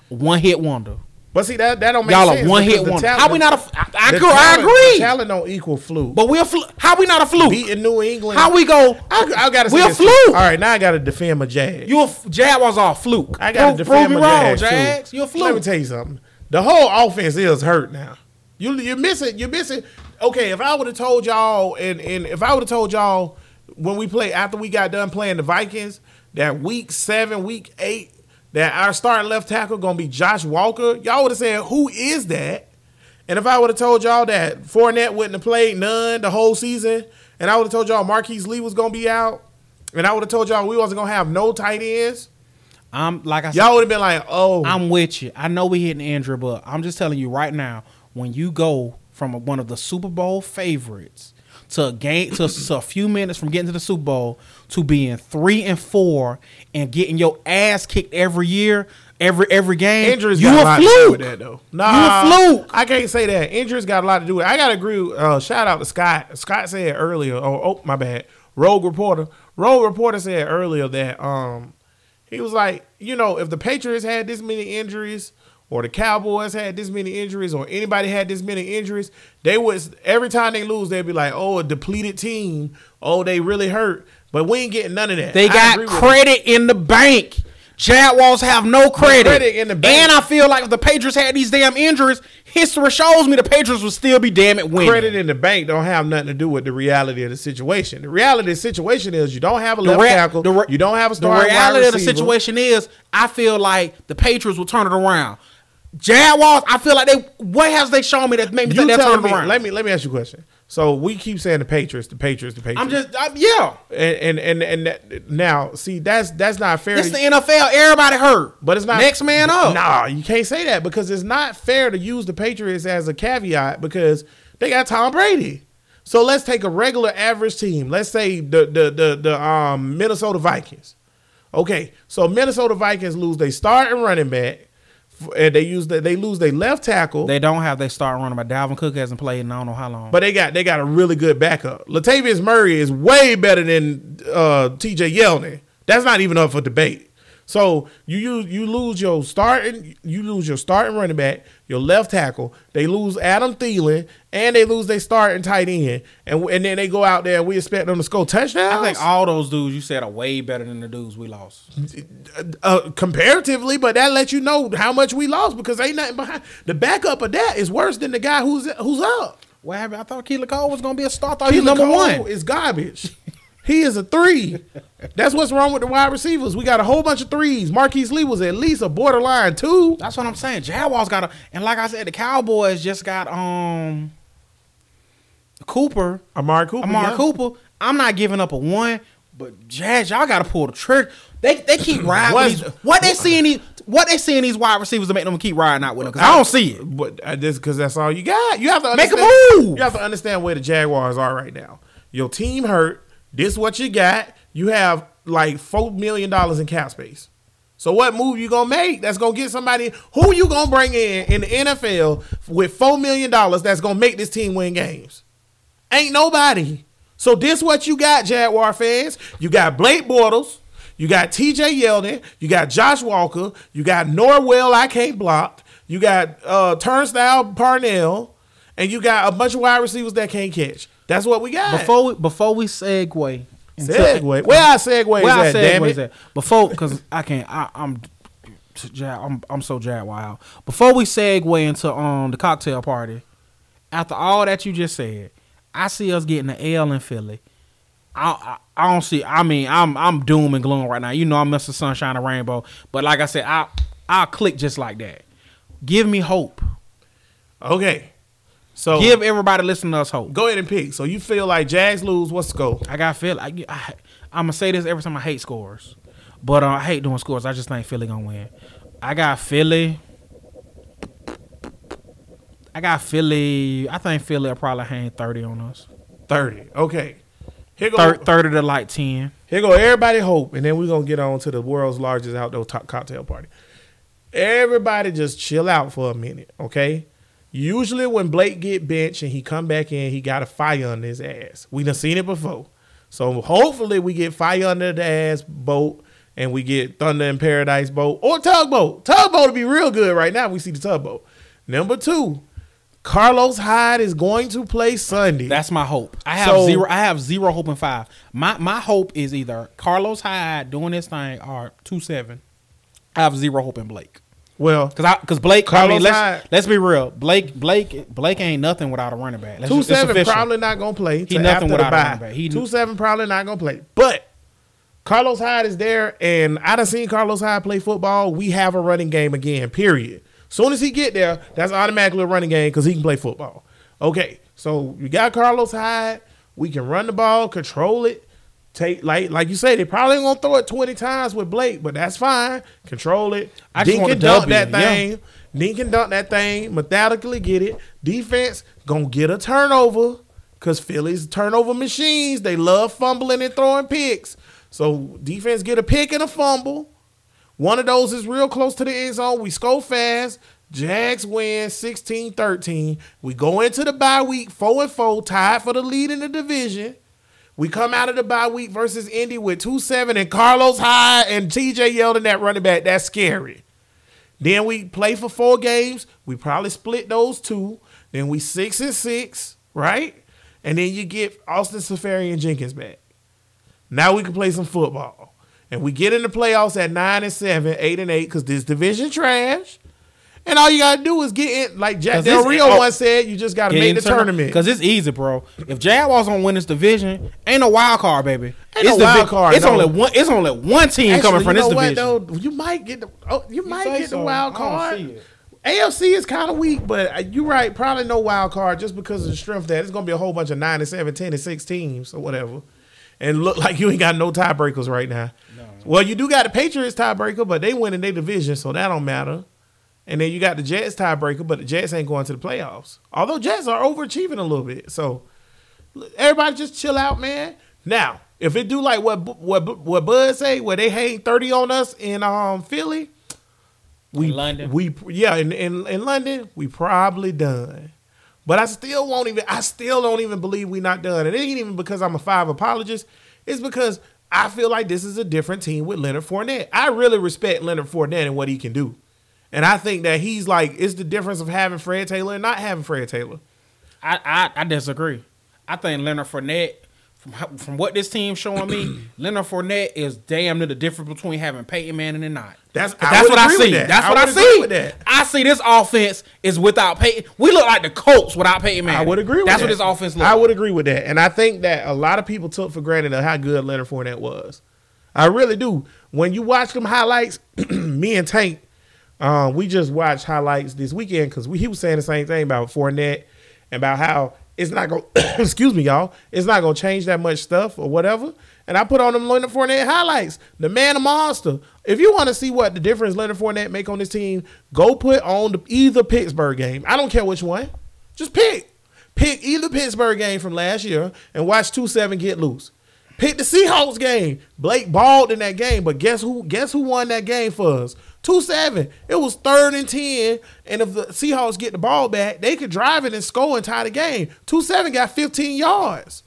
one-hit wonder. But see that don't make y'all sense. Y'all a one-hit wonder. How we not a? I agree. Talent don't equal fluke. But we're how we not a fluke? Beating New England. How we go? I gotta. We're a fluke. All right, now I gotta defend my Jags. You Jaguars are a fluke. I gotta defend my Jags. You're a fluke. Let me tell you something. The whole offense is hurt now. You're missing. You're missing. Okay, if I would have told y'all, and if I would have told y'all when we played after we got done playing the Vikings that week 8. That our starting left tackle going to be Josh Walker, y'all would have said, who is that? And if I would have told y'all that Fournette wouldn't have played none the whole season, and I would have told y'all Marquise Lee was going to be out, and I would have told y'all we wasn't going to have no tight ends, y'all would have been like, oh. I'm with you. I know we hitting Andrew, but I'm just telling you right now, when you go from one of the Super Bowl favorites to a game to a few minutes from getting to the Super Bowl to being 3-4 and getting your ass kicked every year, every game. Injuries got a lot to do with that though. Nah, you a fluke. I can't say that. Injuries got a lot to do with it. I gotta agree. Shout out to Scott. Scott said earlier. Oh, my bad. Rogue reporter said earlier that he was like, you know, if the Patriots had this many injuries, or the Cowboys had this many injuries, or anybody had this many injuries, they would, every time they lose, they'd be like, oh, a depleted team. Oh, they really hurt. But we ain't getting none of that. They got credit in the bank. Jaguars have no credit in the bank. And I feel like if the Patriots had these damn injuries, history shows me the Patriots would still be damn it winning. Credit in the bank don't have nothing to do with the reality of the situation. The reality of the situation is you don't have a left tackle. You don't have a starting wide receiver. The reality of the situation is I feel like the Patriots will turn it around. Jaguars, I feel like what has they shown me that made me think they're turning around? Let me ask you a question. So we keep saying the Patriots. And now see that's not fair. It's the NFL. Everybody hurt, but it's not next man up. Nah, you can't say that because it's not fair to use the Patriots as a caveat because they got Tom Brady. So let's take a regular average team. Let's say the Minnesota Vikings. Okay, so Minnesota Vikings lose their starting running back. And they lose their left tackle. They don't have their start running back. Dalvin Cook hasn't played in I don't know how long. But they got a really good backup. Latavius Murray is way better than T.J. Yeldon. That's not even up for debate. So you lose your starting, running back, your left tackle. They lose Adam Thielen, and they lose their starting tight end, and then they go out there and we expect them to score touchdowns. I think all those dudes you said are way better than the dudes we lost, comparatively. But that lets you know how much we lost because ain't nothing behind. The backup of that is worse than the guy who's up. What happened? I thought Keelan Cole was gonna be a star. I thought he was number one. Is garbage. He is a three. That's what's wrong with the wide receivers. We got a whole bunch of threes. Marquise Lee was at least a borderline two. That's what I'm saying. Jaguars got a, and like I said, the Cowboys just got Cooper. Amari Cooper. I'm not giving up a one, but Jazz, y'all got to pull the trigger. They keep riding. What they seeing these wide receivers to make them keep riding out with them. I don't see it. But this because that's all you got. You have to understand, make a move. You have to understand where the Jaguars are right now. Your team hurt. This what you got. You have like $4 million in cap space. So what move you going to make that's going to get somebody? Who you going to bring in the NFL with $4 million that's going to make this team win games? Ain't nobody. So this what you got, Jaguar fans. You got Blake Bortles. You got T.J. Yeldon. You got Josh Walker. You got Norwell, I can't block. You got Turnstile Parnell. And you got a bunch of wide receivers that can't catch. That's what we got. Before we segue. Where our segue is at, damn it. Before, because I can't. I'm so jag wild. Before we segue into the cocktail party, after all that you just said, I see us getting an L in Philly. I don't see. I mean, I'm doom and gloom right now. You know, I'm Mr. Sunshine and Rainbow. But like I said, I'll click just like that. Give me hope. Okay. So give everybody listening to us hope. Go ahead and pick. So you feel like Jags lose, what's the score? I got Philly. I'm going to say this every time. I hate scores. But I hate doing scores. I just think Philly going to win. I got Philly. I think Philly will probably hang 30 on us. 30. Okay. Here go 30 to like 10. Here go everybody hope. And then we're going to get on to the world's largest outdoor cocktail party. Everybody just chill out for a minute, okay? Usually when Blake get benched and he come back in, he got a fire under his ass. We done seen it before. So hopefully we get fire under the ass boat and we get thunder in paradise boat or tugboat. Tugboat would be real good right now if we see the tugboat. Number 2, Carlos Hyde is going to play Sunday. That's my hope. I have zero hope in 5. My hope is either Carlos Hyde doing his thing or 2-7. I have zero hope in Blake. Well, because Blake, Carlos let's be real. Blake ain't nothing without a running back. 2-7 probably not gonna play. He nothing without a running back. 2-7 probably not gonna play. But Carlos Hyde is there, and I done seen Carlos Hyde play football. We have a running game again. Period. Soon as he get there, that's automatically a running game because he can play football. Okay, so you got Carlos Hyde. We can run the ball, control it. Take like you say, they probably ain't gonna throw it 20 times with Blake, but that's fine. Control it. I just want to dunk that thing. Yeah. Dink and dunk that thing. Methodically get it. Defense gonna get a turnover because Philly's turnover machines. They love fumbling and throwing picks. So defense get a pick and a fumble. One of those is real close to the end zone. We score fast. Jags win 16-13. We go into the bye week 4-4, tied for the lead in the division. We come out of the bye week versus Indy with 2-7 and Carlos Hyde and T.J. Yeldon at running back. That's scary. Then we play for 4 games. We probably split those 2. Then we 6-6, right? And then you get Austin Seferian Jenkins back. Now we can play some football. And we get in the playoffs at 9-7, 8-8, because this division trash. And all you got to do is get in. Like Jack Del Rio once said, you just got to make the tournament. Because it's easy, bro. If Jaguars don't win this division, ain't no wild card, baby. Ain't no wild card. It's only one team coming from this division. Though? You might get the wild card. AFC is kind of weak, but you're right. Probably no wild card just because of the strength that it's going to be a whole bunch of 9-7, 10-6 teams or whatever. And look like you ain't got no tiebreakers right now. No. Well, you do got the Patriots tiebreaker, but they win in their division, so that don't matter. And then you got the Jets tiebreaker, but the Jets ain't going to the playoffs. Although Jets are overachieving a little bit. So everybody just chill out, man. Now, if it do like what Bud say, where they hang 30 on us in Philly. In London, we probably done. But I still don't even believe we not done. And it ain't even because I'm a 5 apologist. It's because I feel like this is a different team with Leonard Fournette. I really respect Leonard Fournette and what he can do. And I think that he's like, it's the difference of having Fred Taylor and not having Fred Taylor. I disagree. I think Leonard Fournette, from what this team's showing me, Leonard Fournette is damn near the difference between having Peyton Manning and not. That's what I see. That's what I see. I see this offense is without Peyton. We look like the Colts without Peyton Manning. I would agree with that. That's what this offense looks like. I would agree with that. And I think that a lot of people took for granted how good Leonard Fournette was. I really do. When you watch them highlights, me and Tank, we just watched highlights this weekend because he was saying the same thing about Fournette and about how it's not going to, excuse me, y'all, it's not going to change that much stuff or whatever. And I put on them Leonard Fournette highlights. The man, a monster. If you want to see what the difference Leonard Fournette make on this team, go put on either Pittsburgh game. I don't care which one. Just pick. Pick either Pittsburgh game from last year and watch 2-7 get loose. Pick the Seahawks game. Blake balled in that game, but guess who won that game for us? 2-7. It was 3rd and 10, and if the Seahawks get the ball back, they could drive it and score and tie the game. 2-7 got 15 yards.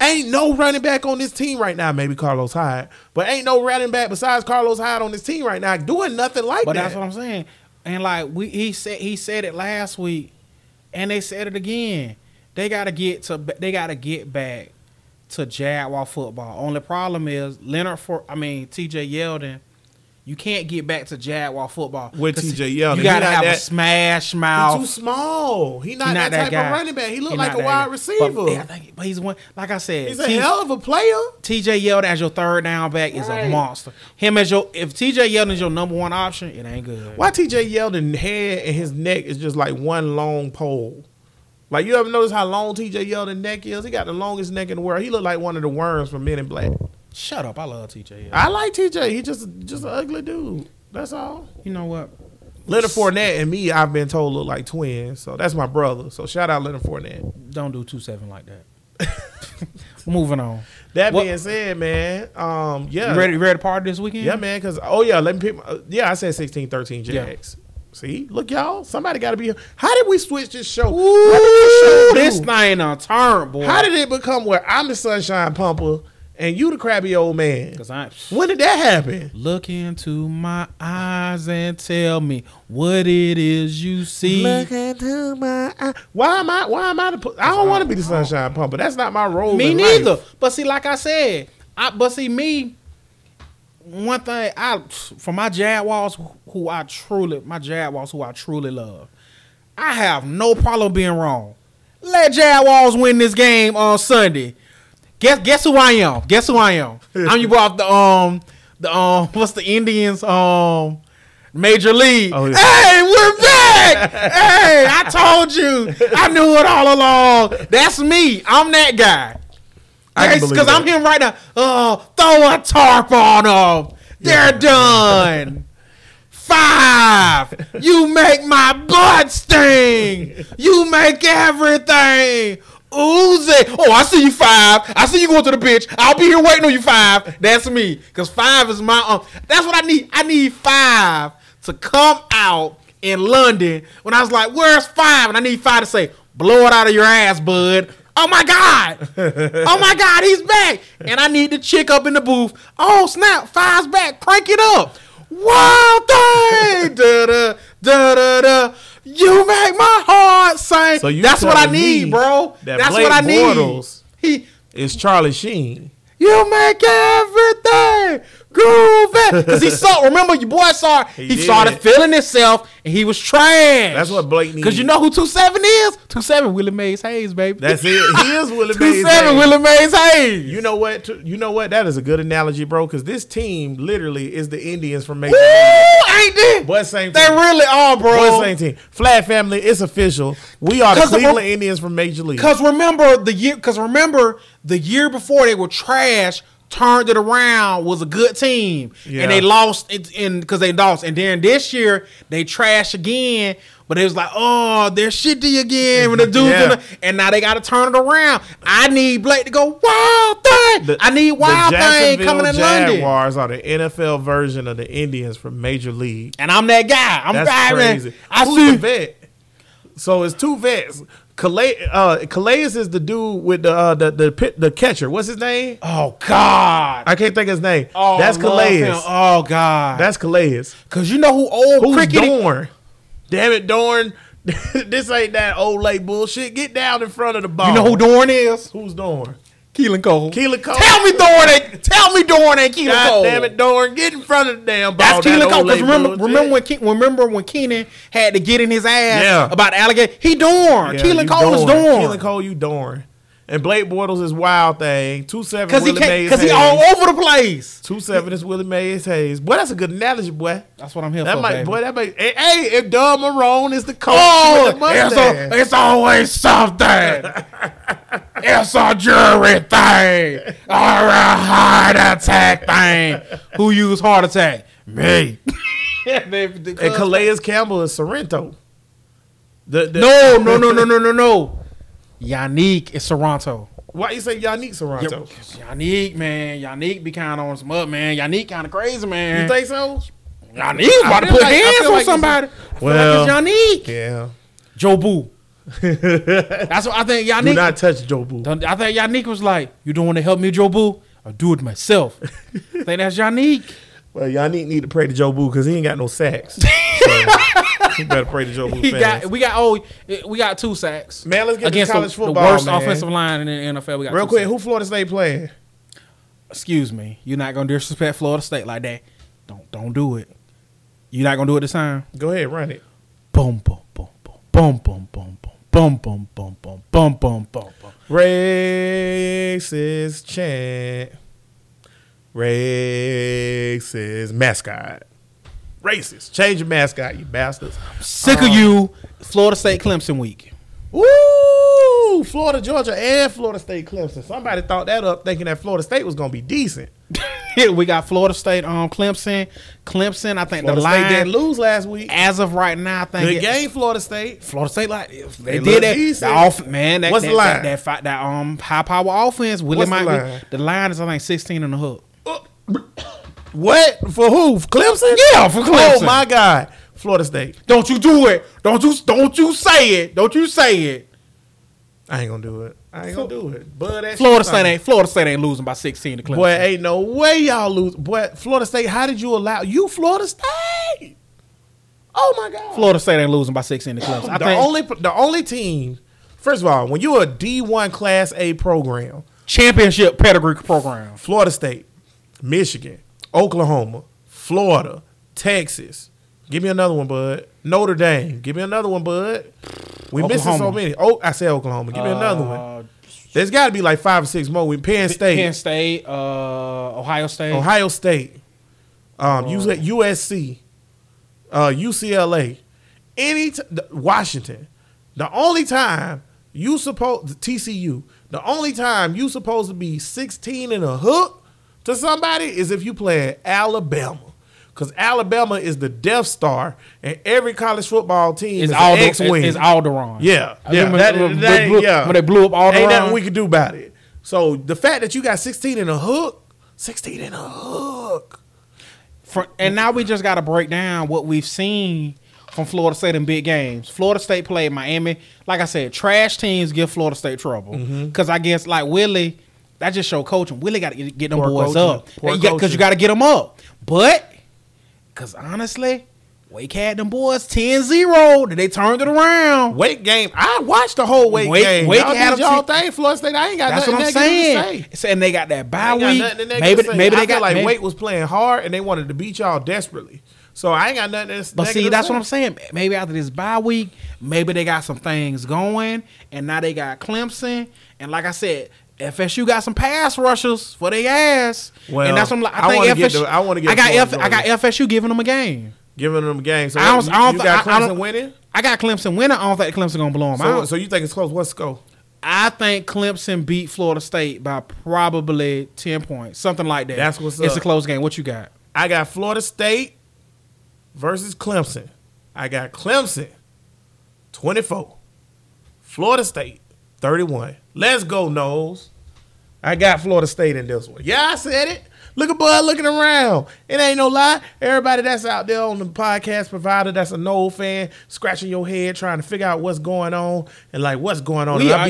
Ain't no running back on this team right now, maybe Carlos Hyde, but ain't no running back besides Carlos Hyde on this team right now doing nothing like that. But that's what I'm saying. And like he said it last week, and they said it again. They got to get back to Jaguar football. Only problem is T.J. Yeldon. You can't get back to Jaguar football with T.J. Yeldon. You gotta have a smash mouth. He's too small. He's not that type of running back. He looked like a wide receiver. But he's one. Like I said, he's a hell of a player. T.J. Yeldon as your 3rd down back is a monster. If T.J. Yeldon is your number one option, it ain't good. Why T.J. Yeldon's head and his neck is just like one long pole? Like, you ever notice how long T.J. Yeldon's neck is? He got the longest neck in the world. He looked like one of the worms from Men in Black. Shut up. I love TJ. I like TJ. He just an ugly dude. That's all. You know what? Leonard Fournette and me, I've been told, look like twins. So that's my brother. So shout out Leonard Fournette. Don't do 2-7 like that. Moving on. That being said, man. Yeah. You ready to party this weekend? Yeah, man. Because, let me pick my, I said 16-13 Jags. Yeah. See, look, y'all. Somebody got to be here. How did we switch this show? Ooh, this thing on turn, boy. How did it become where I'm the sunshine pumper and you the crabby old man? When did that happen? Look into my eyes and tell me what it is you see. Look into my eyes. I don't want to be the sunshine pumper. That's not my role. Me neither. Life. But see, like I said, one thing for my Jaguars who I truly love, I have no problem being wrong. Let Jaguars win this game on Sunday. Guess who I am? I'm your boy off the what's the Indians Major League. Oh, yeah. Hey, we're back. Hey, I told you. I knew it all along. That's me. I'm that guy. Because I'm him right now. Oh, throw a tarp on them. They're done. 5. You make my blood sting. You make everything. Oozy. Oh, I see you 5. I see you going to the bench. I'll be here waiting on you 5. That's me. Because 5 is my that's what I need. I need 5 to come out in London when I was like, where's 5? And I need 5 to say, blow it out of your ass, bud. Oh, my God. Oh, my God. He's back. And I need the chick up in the booth. Oh, snap. 5's back. Crank it up. Wild thing. Da-da, da-da-da. You make my heart sing. So that's what I need, bro. That's Blake what I need. Bortles is Charlie Sheen. You make everything groovy. Because he saw, remember, your boy saw, he started feeling himself, and he was trash. That's what Blake needs. Because you know who 2-7 is? 2-7, Willie Mays Hayes, baby. That's it. He is Willie Mays Hayes. 2-7, Willie Mays Hayes. You know what? That is a good analogy, bro, because this team literally is the Indians from Major League. Ain't they? Boy, same team. They really are, bro. Boy, same team. Flag family, it's official. We are the Cleveland Indians from Major League. Because remember, the year before they were trash, turned it around, was a good team, and they lost and then this year they trash again. But it was like, oh, they're shitty again when the dudes, and now they got to turn it around. I need Blake to go wild thing. I need wild thing coming in London. The Jaguars are the NFL version of the Indians from Major League, and I'm that guy. I'm driving. That's crazy. I see. The vet? So it's two vets. Calais is the dude with the catcher. What's his name? Oh God, I can't think of his name. Oh, that's Calais. Oh God, that's Calais. Cause you know who old cricket Dorn. Damn it, Dorn. This ain't that old late bullshit. Get down in front of the ball. You know who Dorn is? Who's Dorn? Keelan Cole. Keelan Cole. Tell me Dorn ain't Keelan Cole. God damn it, Dorn. Get in front of the damn ball. That's Keelan Cole. Because remember when Keenan had to get in his ass about alligator? He Dorn. Yeah, Keelan Cole is Dorn. Keelan Cole, you Dorn. And Blake Bortles is wild thing. 2-7 Willie Mays. Because he all over the place. 2-7 is Willie Mays Hayes. Boy, that's a good analogy, boy. That's what I'm here for, baby. Boy, that might. Hey, if Doug Marrone is the coach with the mustache. It's always something. It's a jury thing. Or a heart attack thing. Who used heart attack? Me. And Calais Campbell is Sorrento. No. Yannick is Sorrento. Why you say Yannick Sorrento? Yannick, man. Yannick be kind of on some up, man. Yannick kind of crazy, man. You think so? Yannick about to put hands on somebody. I feel like it's Yannick. Yeah. Joe Boo. That's what I think Yannick. Do not touch Joe Boo. I think Yannick was like, you don't want to help me, Joe Boo? I'll do it myself. I think that's Yannick. Well, Yannick need to pray to Joe Boo because he ain't got no sacks. So. You better pray to Joe Boo fans. We got 2 sacks. Man, let's get against to college football. The worst offensive line in the NFL. We got real quick. Sacks. Who Florida State playing? Excuse me. You're not gonna disrespect Florida State like that. Don't do it. You're not gonna do it this time. Go ahead, run it. Boom, boom, boom, boom, boom, boom, boom, boom, boom, boom, boom, boom, boom, boom, boom. Racist chant. Racist mascot. Racist. Change your mascot, you bastards. Sick of you. Florida State Clemson week. Woo! Florida, Georgia, and Florida State Clemson. Somebody thought that up thinking that Florida State was going to be decent. We got Florida State on Clemson. Clemson, I think Florida the line. State didn't lose last week. As of right now, I think the game Florida State. Florida State, like they did that. Decent. What's the line? That high power offense. What's the line? The line is I think 16 and a hook. What? For who? Clemson? Yeah, for Clemson. Oh my God. Florida State. Don't you do it. Don't you say it. Don't you say it. I ain't gonna do it. But Florida State ain't losing by 16 to Clemson. Boy, ain't no way y'all lose. Boy, Florida State, how did you allow you Florida State? Oh my God. Florida State ain't losing by 16 to Clemson. The only team, first of all, when you're a D1 Class A program, championship pedigree program, Florida State, Michigan, Oklahoma, Florida, Texas. Give me another one, bud. Notre Dame. Give me another one, bud. We missing so many. Oh, I said Oklahoma. Give me another one. There's got to be like 5 or 6 more. We Penn State. Ohio State. USC. UCLA. Washington. TCU. The only time you supposed to be 16 and a hook to somebody is if you play Alabama, because Alabama is the Death Star, and every college football team is an X-wing. It's Alderaan. Yeah. When they blew up Alderaan, ain't nothing we could do about it. So the fact that you got 16 and a hook, and now we just got to break down what we've seen from Florida State in big games. Florida State played Miami. Like I said, trash teams give Florida State trouble because I guess like Willie. That just show coaching. Willie got to get them boys up because you got to get them up. But because honestly, Wake had them boys 10-0. Then they turned it around. Wake game. I watched the whole Wake game. Wake y'all had y'all thing. Florida State. I ain't got that's nothing. That's what I'm saying. To say. And they got that bye week. Maybe they got like maybe. Wake was playing hard and they wanted to beat y'all desperately. So I ain't got nothing. That's what I'm saying. Maybe after this bye week, maybe they got some things going, and now they got Clemson. And like I said, FSU got some pass rushers for their ass. Well, and that's what I'm like. I got FSU giving them a game. So you got Clemson winning? I got Clemson winning. I don't think Clemson going to blow them out. So you think it's close? What's the score? I think Clemson beat Florida State by probably 10 points. Something like that. That's what's up. It's a close game. What you got? I got Florida State versus Clemson. I got Clemson 24. Florida State 31. Let's go, Knowles. I got Florida State in this one. Yeah, I said it. Look at Bud looking around. It ain't no lie. Everybody that's out there on the podcast provider that's a Noel fan, scratching your head, trying to figure out what's going on and like what's going on. We are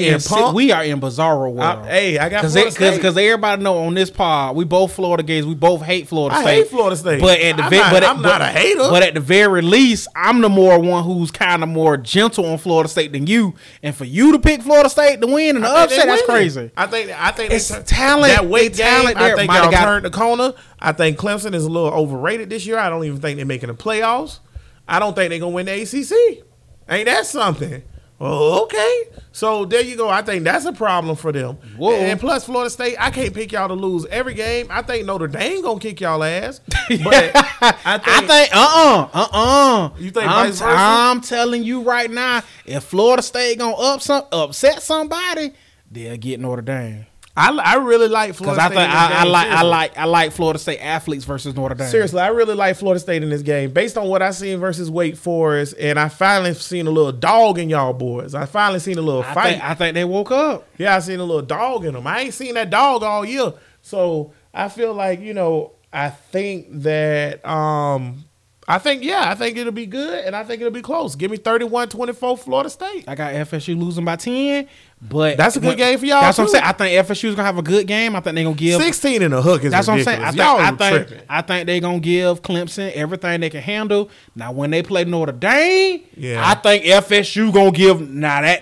in bizarro world. I got because everybody know on this pod we both Florida gays. We both hate Florida State. I hate Florida State. But at the I'm not a hater. But at the very least, I'm the more one who's kind of more gentle on Florida State than you. And for you to pick Florida State to win and the upset, that's crazy. I think it's talent. That weight talent. I think y'all turned the corner. I think Clemson is a little overrated this year. I don't even think they're making the playoffs. I don't think they're gonna win the ACC. Ain't that something? Well, okay. So there you go. I think that's a problem for them. Whoa. And plus Florida State, I can't pick y'all to lose every game. I think Notre Dame gonna kick y'all ass. But I think You think vice versa? I'm telling you right now, if Florida State gonna upset somebody, they'll get Notre Dame. I really like Florida State. I like Florida State athletes versus Notre Dame. Seriously, I really like Florida State in this game based on what I seen versus Wake Forest, and I finally seen a little dog in y'all boys. I finally seen a little fight. I think they woke up. Yeah, I seen a little dog in them. I ain't seen that dog all year, so I feel like I think that I think it'll be good, and I think it'll be close. Give me 31-24 Florida State. I got FSU losing by 10. But that's a good game for y'all. That's what I'm saying. I think FSU is gonna have a good game. I think they're gonna give 16 in the hook. That's what I'm saying. I think they're gonna give Clemson everything they can handle. Now when they play Notre Dame, I think FSU gonna give. We'll get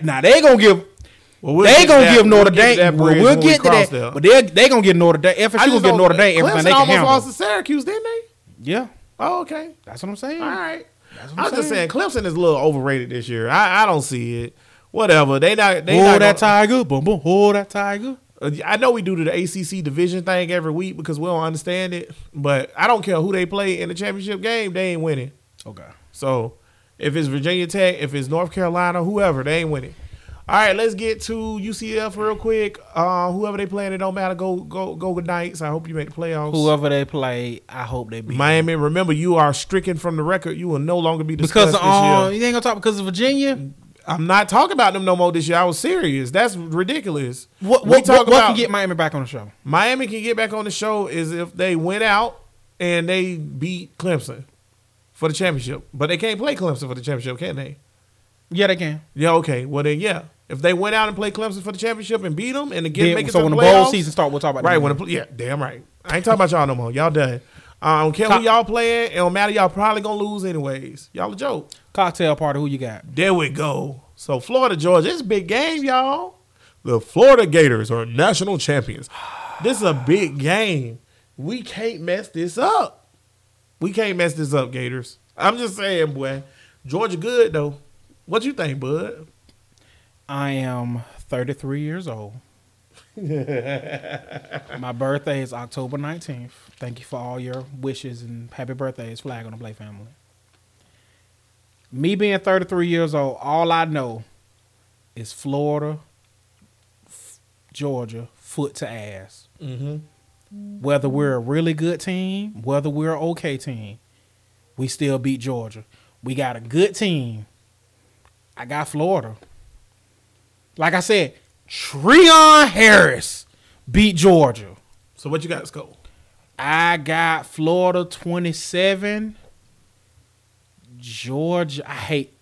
to that. But they gonna get Notre Dame. FSU gonna get Notre Dame everything they can handle. Clemson almost lost to Syracuse, didn't they? Yeah. Oh, okay. That's what I'm saying. All right. I'm just saying Clemson is a little overrated this year. I don't see it. Whatever. Tiger. Boom, boom. Hold that tiger. I know we do the ACC division thing every week because we don't understand it, but I don't care who they play in the championship game. They ain't winning. Okay. So if it's Virginia Tech, if it's North Carolina, whoever, they ain't winning. All right, let's get to UCF real quick. Whoever they playing, it don't matter. Go good nights. I hope you make the playoffs. Whoever they play, I hope they beat Miami. Remember, you are stricken from the record. You will no longer be discussed this year. You ain't gonna talk because of Virginia. I'm not talking about them no more this year. I was serious. That's ridiculous. What can get Miami back on the show? Miami can get back on the show is if they went out and they beat Clemson for the championship. But they can't play Clemson for the championship, can they? Yeah, they can. Yeah, okay. Well, then, yeah. If they went out and played Clemson for the championship and beat them and again make it to the playoffs. So when the bowl season starts, we'll talk about that. Right. Damn right. I ain't talking about y'all no more. Y'all done. I don't care who y'all playing. It don't matter. Y'all probably going to lose anyways. Y'all a joke. Cocktail party. Who you got? There we go. So, Florida, Georgia. It's a big game, y'all. The Florida Gators are national champions. This is a big game. We can't mess this up. We can't mess this up, Gators. I'm just saying, boy. Georgia good, though. What you think, bud? I am 33 years old. My birthday is October 19th. Thank you for all your wishes and happy birthdays, Flag on the Blake family. Me being 33 years old, all I know is Florida, Georgia, foot to ass. Mm-hmm. Whether we're a really good team, whether we're an okay team, we still beat Georgia. We got a good team. I got Florida. Like I said, Treon Harris beat Georgia. So what you got, Scott? I got Florida 27. Georgia, I hate.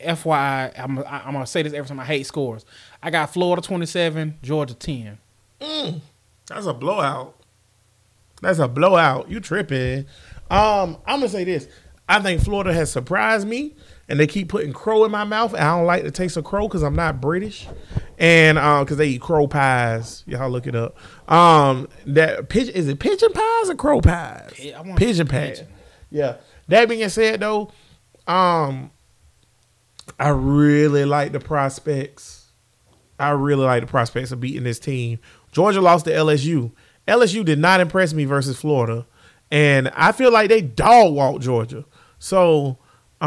FYI, I'm gonna say this every time. I hate scores. I got Florida 27, Georgia 10. That's a blowout. That's a blowout. You tripping? I'm gonna say this. I think Florida has surprised me, and they keep putting crow in my mouth. I don't like the taste of crow because I'm not British, and because they eat crow pies. Y'all look it up. That pigeon is it? Pigeon pies or crow pies? Pigeon pies. Yeah. That being said, though. I really like the prospects. I really like the prospects of beating this team. Georgia lost to LSU. LSU did not impress me versus Florida, and I feel like they dog walked Georgia. So, the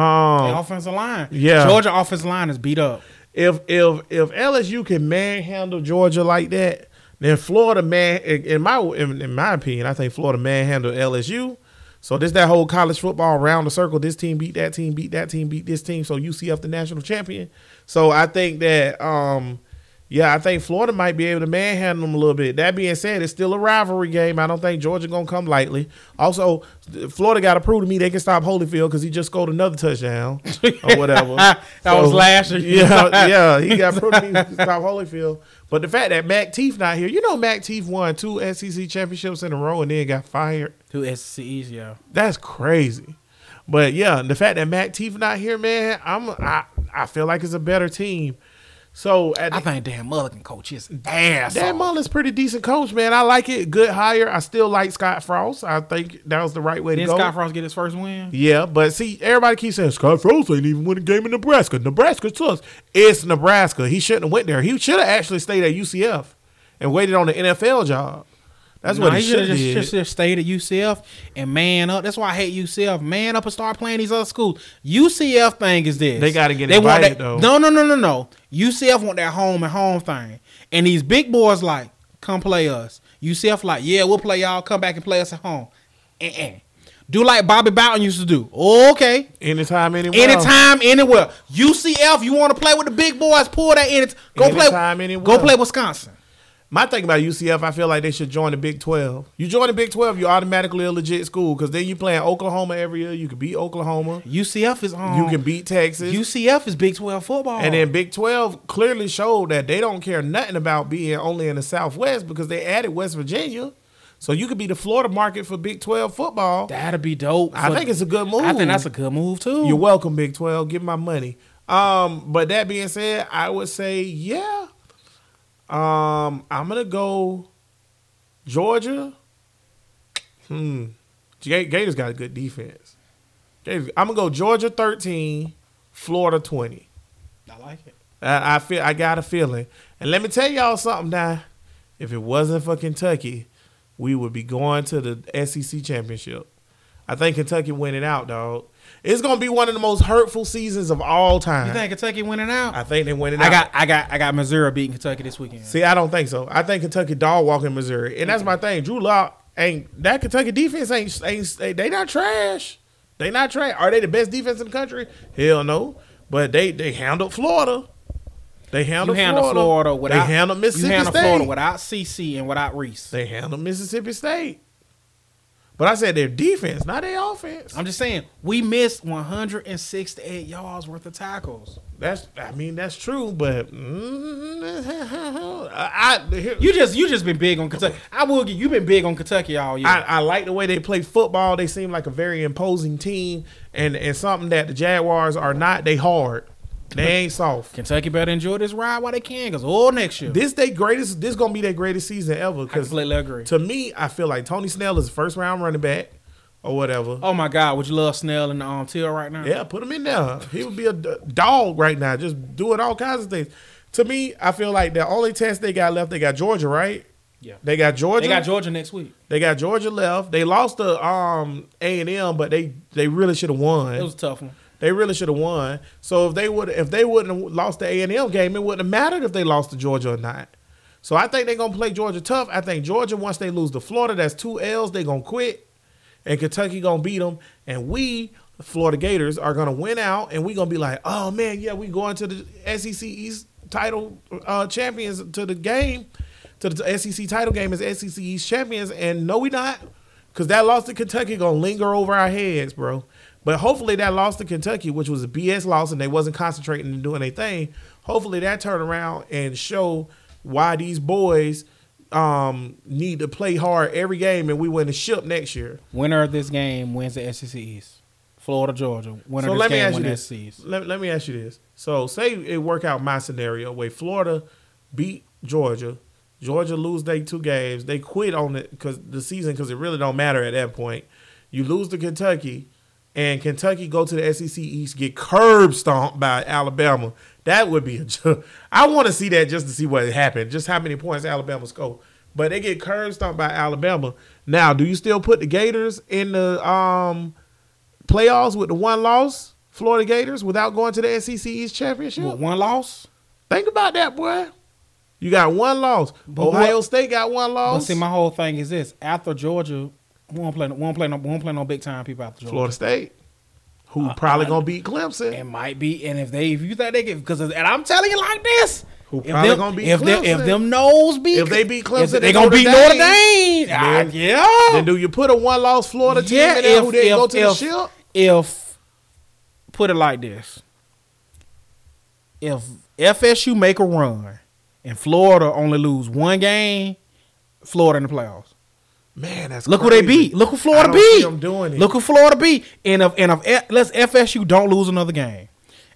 offensive line, yeah, Georgia offensive line is beat up. If LSU can manhandle Georgia like that, then Florida in my opinion, I think Florida manhandled LSU. So this that whole college football round the circle. This team beat that team, beat that team, beat this team. So UCF the national champion. So I think that Yeah, I think Florida might be able to manhandle them a little bit. That being said, it's still a rivalry game. I don't think Georgia going to come lightly. Also, Florida got to prove to me they can stop Holyfield because he just scored another touchdown or whatever. that was last year. Yeah, he got to prove to me they can stop Holyfield. But the fact that Mac Teeth not here, you know Mac Teeth won 2 SEC championships in a row and then got fired. 2 SECs, yeah. That's crazy. But, yeah, the fact that Mac Teeth not here, man, I feel like it's a better team. So I think Dan Muller can coach his ass off. Dan Muller's pretty decent coach, man. I like it. Good hire. I still like Scott Frost. I think that was the right way to go. Did Scott Frost get his first win? Yeah, but see, everybody keeps saying, Scott Frost ain't even win a game in Nebraska. Nebraska sucks. It's Nebraska. He shouldn't have went there. He should have actually stayed at UCF and waited on the NFL job. That's what he should have did. He should have stayed at UCF and man up. That's why I hate UCF. Man up and start playing these other schools. UCF thing is this. They got to get invited, though. No. UCF want that home and home thing. And these big boys like, come play us. UCF like, yeah, we'll play y'all. Come back and play us at home. Do like Bobby Bowden used to do. Okay. Anytime, anywhere. Anytime, anywhere. UCF, you want to play with the big boys? Pull that in. Go play Wisconsin. My thing about UCF, I feel like they should join the Big 12. You join the Big 12, you're automatically a legit school because then you playing Oklahoma every year. You can beat Oklahoma. UCF is on. You can beat Texas. UCF is Big 12 football. And then Big 12 clearly showed that they don't care nothing about being only in the Southwest because they added West Virginia. So you could be the Florida market for Big 12 football. That'd be dope. I think it's a good move. I think that's a good move, too. You're welcome, Big 12. Give my money. But that being said, I would say, yeah. I'm going to go Georgia. Gators got a good defense. Gators, I'm going to go Georgia 13, Florida 20. I like it. I got a feeling. And let me tell y'all something now. If it wasn't for Kentucky, we would be going to the SEC championship. I think Kentucky winning out, dog. It's gonna be one of the most hurtful seasons of all time. You think Kentucky winning out? I think they winning out. I got Missouri beating Kentucky this weekend. See, I don't think so. I think Kentucky dog walking Missouri, and that's my thing. Drew Lock ain't that Kentucky defense ain't they not trash? They not trash. Are they the best defense in the country? Hell no. But they handled Florida. They handled Florida without. They handled Mississippi State. You handled Florida without CC and without Reese. They handled Mississippi State. But I said their defense, not their offense. I'm just saying, we missed 168 yards worth of tackles. That's true, but you just been big on Kentucky. You've been big on Kentucky all year. I like the way they play football. They seem like a very imposing team, and something that the Jaguars are not. They hard. They ain't soft. Kentucky better enjoy this ride while they can, because next year this gonna be their greatest season ever. Because to me, I feel like Tony Snell is a first round running back or whatever. Oh my God, would you love Snell in the tail right now? Yeah, put him in there. He would be a dog right now, just doing all kinds of things. To me, I feel like the only test they got left, they got Georgia, right? Yeah, they got Georgia. They got Georgia next week. They got Georgia left. They lost to A&M, but they really should have won. It was a tough one. They really should have won. So if they wouldn't have lost the A&M game, it wouldn't have mattered if they lost to Georgia or not. So I think they're going to play Georgia tough. I think Georgia, once they lose to Florida, that's 2 L's. They're going to quit, and Kentucky going to beat them. And we, the Florida Gators, are going to win out, and we're going to be like, oh, man, yeah, we going to the SEC East title champions to the SEC title game as SEC East champions. And no, we not, because that loss to Kentucky going to linger over our heads, bro. But hopefully that loss to Kentucky, which was a BS loss and they wasn't concentrating and doing their thing, hopefully that turn around and show why these boys need to play hard every game and we win the ship next year. Winner of this game wins the SEC East. Florida, Georgia. Winner of this game wins the SEC East. Let me ask you this. So say it work out my scenario where Florida beat Georgia. Georgia lose their 2 games. They quit on it because the season because it really don't matter at that point. You lose to Kentucky. And Kentucky go to the SEC East, get curb stomped by Alabama. That would be I want to see that just to see what happened, just how many points Alabama scored. But they get curb stomped by Alabama. Now, do you still put the Gators in the playoffs with the 1 loss, Florida Gators, without going to the SEC East championship? With 1 loss? Think about that, boy. You got 1 loss. But Ohio State got 1 loss. But see, my whole thing is this. After Georgia – We won't play no big time people after Georgia. Florida State, who probably gonna beat Clemson. It might be, and if you think they get, because I'm telling you like this, Who probably going to beat Clemson. If them nose beat, if they beat Clemson, they're going to beat Notre Dame. Then do you put a one-loss Florida team in there who didn't go to the ship? If, put it like this, if FSU make a run and Florida only lose one game, Florida in the playoffs. Man, that's look crazy. Who they beat. Look who Florida beat. I'm doing it. Look who Florida beat. And if let's FSU don't lose another game,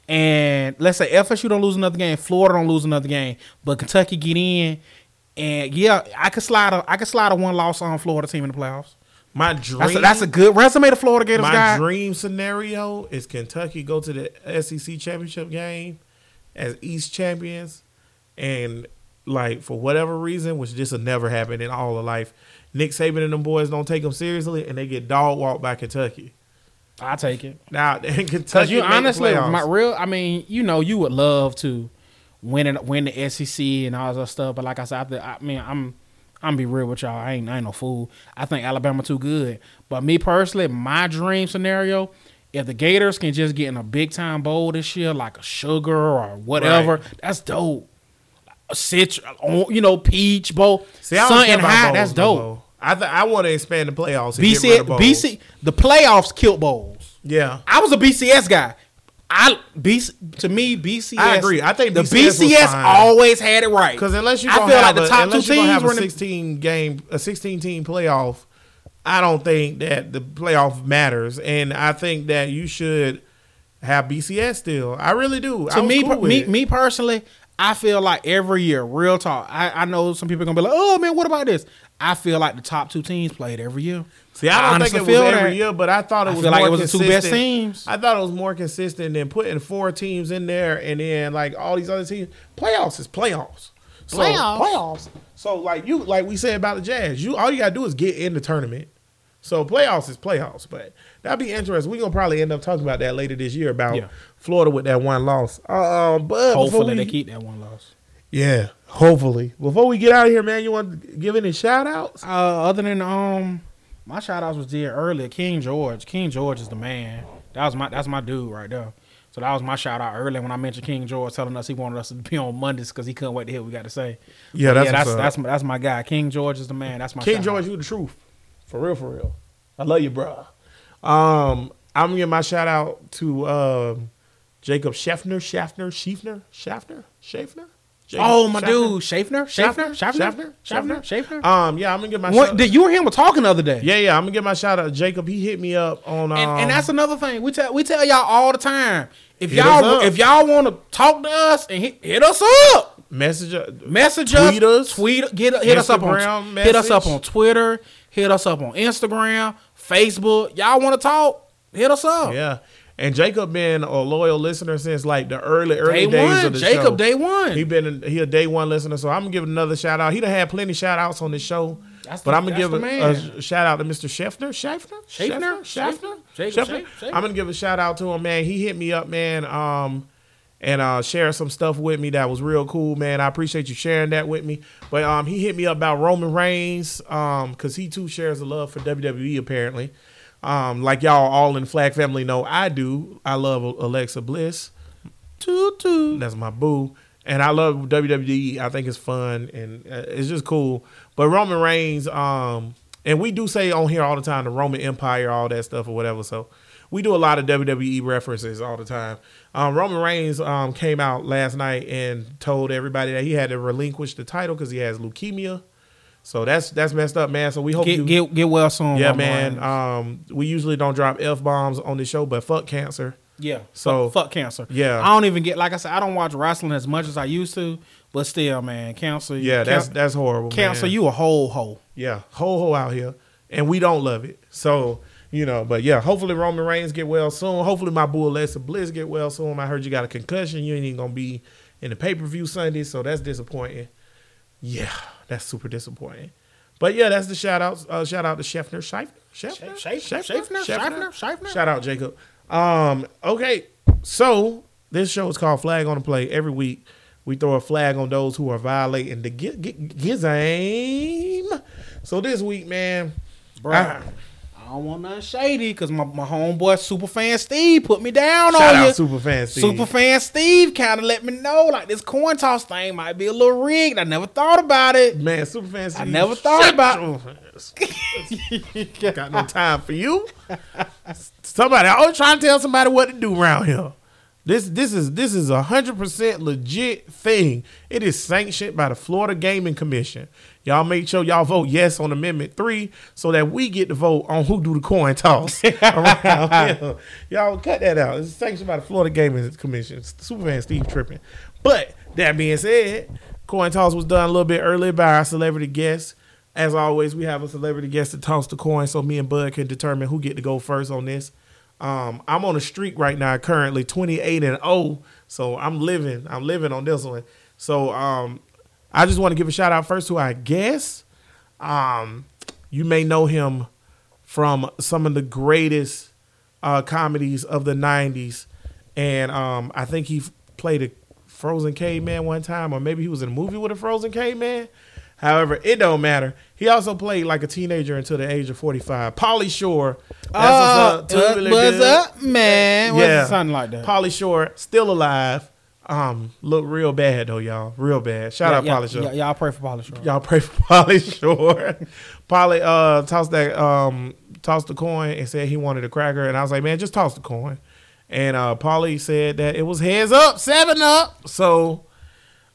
and let's say FSU don't lose another game, Florida don't lose another game, but Kentucky get in, and yeah, I could slide a one loss on Florida team in the playoffs. My dream. That's a good resume to Florida Gators guy. My dream scenario is Kentucky go to the SEC championship game as East champions, and like for whatever reason, which this will never happen in all of life, Nick Saban and them boys don't take them seriously, and they get dog walked by Kentucky. I take it now. And Kentucky, you honestly, you would love to win the SEC and all that stuff, but like I said, I'm be real with y'all. I ain't no fool. I think Alabama too good, but me personally, my dream scenario. If the Gators can just get in a big-time bowl this year, like a Sugar or whatever, that's dope. A Citrus, Peach Bowl. See, Sun and High, that's dope. No. I want to expand the playoffs and get rid of bowls. The playoffs killed bowls. Yeah. I was a BCS guy. BCS. I agree. I think BCS always had it right. Because unless you're going like to have a 16-team playoff, I don't think that the playoff matters, and I think that you should have BCS still. I really do. Me personally, I feel like every year, real talk, I know some people are going to be like, oh, man, what about this? I feel like the top two teams played every year. See, I don't think it was every year, but I thought it was more consistent. The two best teams. I thought it was more consistent than putting four teams in there and then, like, all these other teams. Playoffs is playoffs. Playoffs. So, like we said about the Jazz, all you got to do is get in the tournament. So playoffs is playoffs, but that'd be interesting. We're going to probably end up talking about that later this year about Florida with that one loss. But hopefully they keep that one loss. Yeah, hopefully. Before we get out of here, man, you want to give any shout-outs? Other than my shout-outs was there earlier, King George. King George is the man. That's my dude right there. So that was my shout-out earlier when I mentioned King George telling us he wanted us to be on Mondays because he couldn't wait to hear what we got to say. Yeah, that's my guy. King George is the man. That's my King shout-out. George, you the truth. For real. I love you, bro. I'm giving my shout out to Jacob Schaffner. Oh, my dude, Schaffner. Yeah, I'm gonna give my shout out. You and him were talking the other day. Yeah, I'm gonna give my shout out to Jacob. He hit me up on and that's another thing we tell y'all all the time. If y'all want to talk to us and hit us up. Message us. Hit us up on Twitter. Hit us up on Instagram, Facebook. Y'all want to talk? Hit us up. Yeah. And Jacob been a loyal listener since like the early days of the show. Jacob, day one. He a day one listener. So I'm gonna give another shout out. He done had plenty of shout outs on this show. I'm gonna give a shout out to Mr. Schefter. I'm gonna give a shout out to him, man. He hit me up, man. And share some stuff with me that was real cool, man. I appreciate you sharing that with me. But he hit me up about Roman Reigns because he too shares a love for WWE apparently. Like y'all all in the Flag family know I do. I love Alexa Bliss. Toot. That's my boo. And I love WWE. I think it's fun and it's just cool. But Roman Reigns, and we do say on here all the time the Roman Empire, all that stuff or whatever, so we do a lot of WWE references all the time. Roman Reigns came out last night and told everybody that he had to relinquish the title because he has leukemia. So that's messed up, man. So we hope you get well soon. Yeah, man. We usually don't drop F-bombs on this show, but fuck cancer. Yeah. So fuck cancer. Yeah. I don't even get, like I said, I don't watch wrestling as much as I used to, but still, man, cancer. Yeah, that's horrible. Cancer, man. You a whole hoe. Yeah, whole hoe out here, and we don't love it. So. But yeah, hopefully Roman Reigns get well soon. Hopefully my boo Alexa Bliss get well soon. I heard you got a concussion. You ain't even going to be in the pay-per-view Sunday, so that's disappointing. Yeah, that's super disappointing. But yeah, that's the shout-out. Shout-out to Schefter. Shout-out, Jacob. Okay, so this show is called Flag on the Play. Every week we throw a flag on those who are violating the gizame. So this week, man, I don't want nothing shady because my homeboy Superfan Steve put me down. Superfan Steve. Superfan Steve kind of let me know like this coin toss thing might be a little rigged. I never thought about it. Man, Superfan Steve. I never thought about it. Got no time for you. Somebody always trying to tell somebody what to do around here. This is 100% legit thing. It is sanctioned by the Florida Gaming Commission. Y'all make sure y'all vote yes on Amendment 3 so that we get to vote on who do the coin toss around here. Y'all cut that out. It's sanctioned by the Florida Gaming Commission. Superfan Steve tripping. But that being said, coin toss was done a little bit earlier by our celebrity guest. As always, we have a celebrity guest to toss the coin so me and Bud can determine who get to go first on this. I'm on a streak right now, currently 28-0. So I'm living on this one. So I just want to give a shout out first to our guest. You may know him from some of the greatest comedies of the 90s, and I think he played a frozen caveman one time, or maybe he was in a movie with a frozen caveman. However, it don't matter. He also played like a teenager until the age of 45. Pauly Shore. What's up, man? Yeah. What's something like that? Pauly Shore, still alive. Look real bad, though, y'all. Real bad. Shout out Pauly Shore. Y'all pray for Pauly Shore. Y'all pray for Pauly Shore. Pauly tossed the coin and said he wanted a cracker. And I was like, man, just toss the coin. And Pauly said that it was heads up, 7-up. So...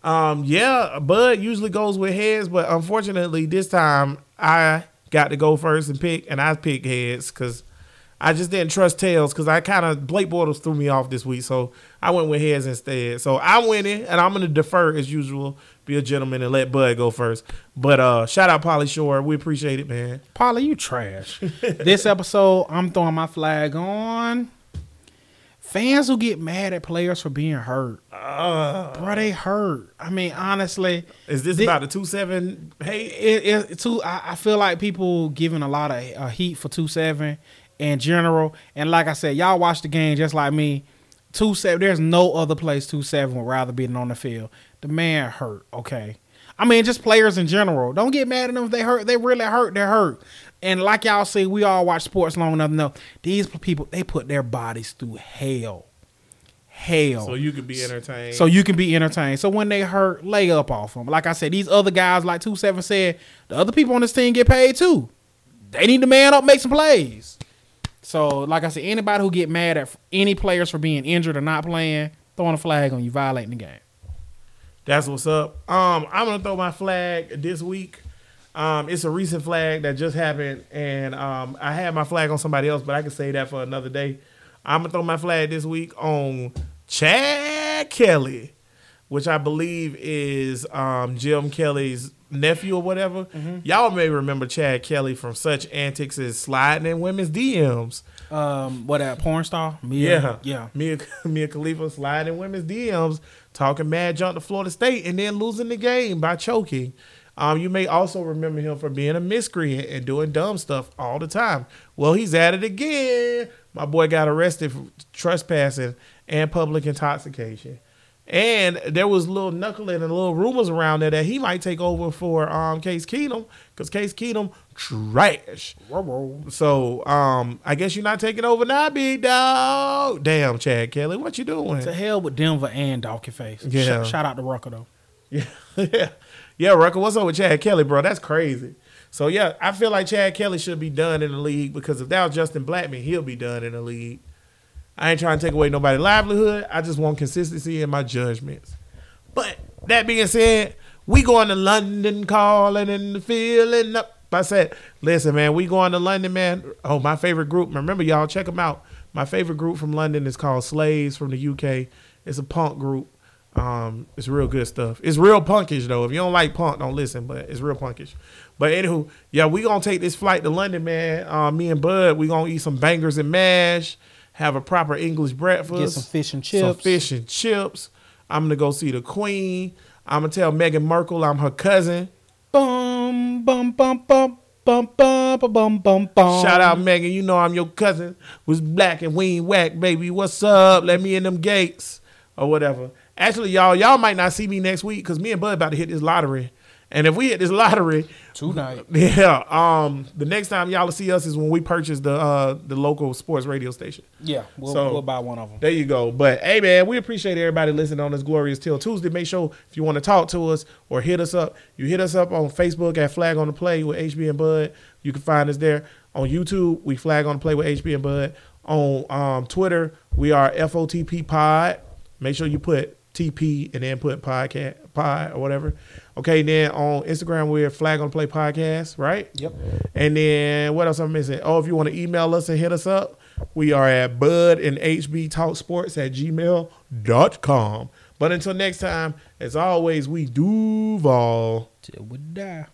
Bud usually goes with heads, but unfortunately this time I got to go first and pick, and I pick heads because I just didn't trust tails because Blake Bortles threw me off this week, so I went with heads instead. So I win it, and I'm going to defer as usual, be a gentleman and let Bud go first. But shout out Pauly Shore. We appreciate it, man. Pauly, you trash. This episode, I'm throwing my flag on. Fans who get mad at players for being hurt. Bro, they hurt. I mean, honestly. Is this about the 2-7 hate? I feel like people giving a lot of heat for 2-7 in general. And like I said, y'all watch the game just like me. 2-7, there's no other place 2-7 would rather be than on the field. The man hurt, okay? I mean, just players in general. Don't get mad at them if they hurt. They really hurt. They're hurt. And like y'all say, we all watch sports long enough to know these people, they put their bodies through hell. Hell. So you can be entertained. So when they hurt, lay up off them. Like I said, these other guys, like 2-7 said, the other people on this team get paid too. They need to man up, make some plays. So like I said, anybody who get mad at any players for being injured or not playing, throwing a flag on you, violating the game. That's what's up. I'm going to throw my flag this week. It's a recent flag that just happened, and I had my flag on somebody else, but I can say that for another day. I'm going to throw my flag this week on Chad Kelly, which I believe is Jim Kelly's nephew or whatever. Mm-hmm. Y'all may remember Chad Kelly from such antics as sliding in women's DMs. Porn star? Mia. Mia Khalifa sliding in women's DMs, talking mad junk to Florida State, and then losing the game by choking. You may also remember him for being a miscreant and doing dumb stuff all the time. Well, he's at it again. My boy got arrested for trespassing and public intoxication. And there was little knuckling and little rumors around there that he might take over for Case Keenum because Case Keenum trash. So I guess you're not taking over now, big dog. Damn, Chad Kelly, what you doing? To hell with Denver and Donkey Face. Yeah. Shout out to Rucker, though. Yeah. Yeah, Rucker, what's up with Chad Kelly, bro? That's crazy. So, yeah, I feel like Chad Kelly should be done in the league because if that was Justin Blackman, he'll be done in the league. I ain't trying to take away nobody's livelihood. I just want consistency in my judgments. But that being said, we going to London calling and feeling up. I said, listen, man, we going to London, man. Oh, my favorite group. Remember, y'all, check them out. My favorite group from London is called Slaves from the UK. It's a punk group. It's real good stuff. It's real punkish though. If you don't like punk, don't listen, but it's real punkish. But anywho, yeah, we gonna take this flight to London, man. Me and Bud, we gonna eat some bangers and mash, have a proper English breakfast, get some fish and chips. I'm gonna go see the Queen. I'm gonna tell Meghan Markle I'm her cousin. Bum bum bum bum bum bum bum bum bum. Shout out Meghan, you know I'm your cousin. Was black and we ain't whack, baby. What's up? Let me in them gates or whatever. Actually, y'all might not see me next week because me and Bud about to hit this lottery. And if we hit this lottery tonight, yeah, the next time y'all will see us is when we purchase the local sports radio station. Yeah, we'll buy one of them. There you go. But hey, man, we appreciate everybody listening on this glorious Till Tuesday. Make sure if you want to talk to us or hit us up, you hit us up on Facebook at Flag on the Play with HB and Bud. You can find us there. On YouTube, we Flag on the Play with HB and Bud. On Twitter, we are FOTP Pod. Make sure you put TP and then put podcast pod or whatever. Okay, then on Instagram, we're Flag on the Play Podcast, right? Yep. And then what else I'm missing? Oh, if you want to email us and hit us up, we are at budandhbtalksports@gmail.com. But until next time, as always, we Duval till we die.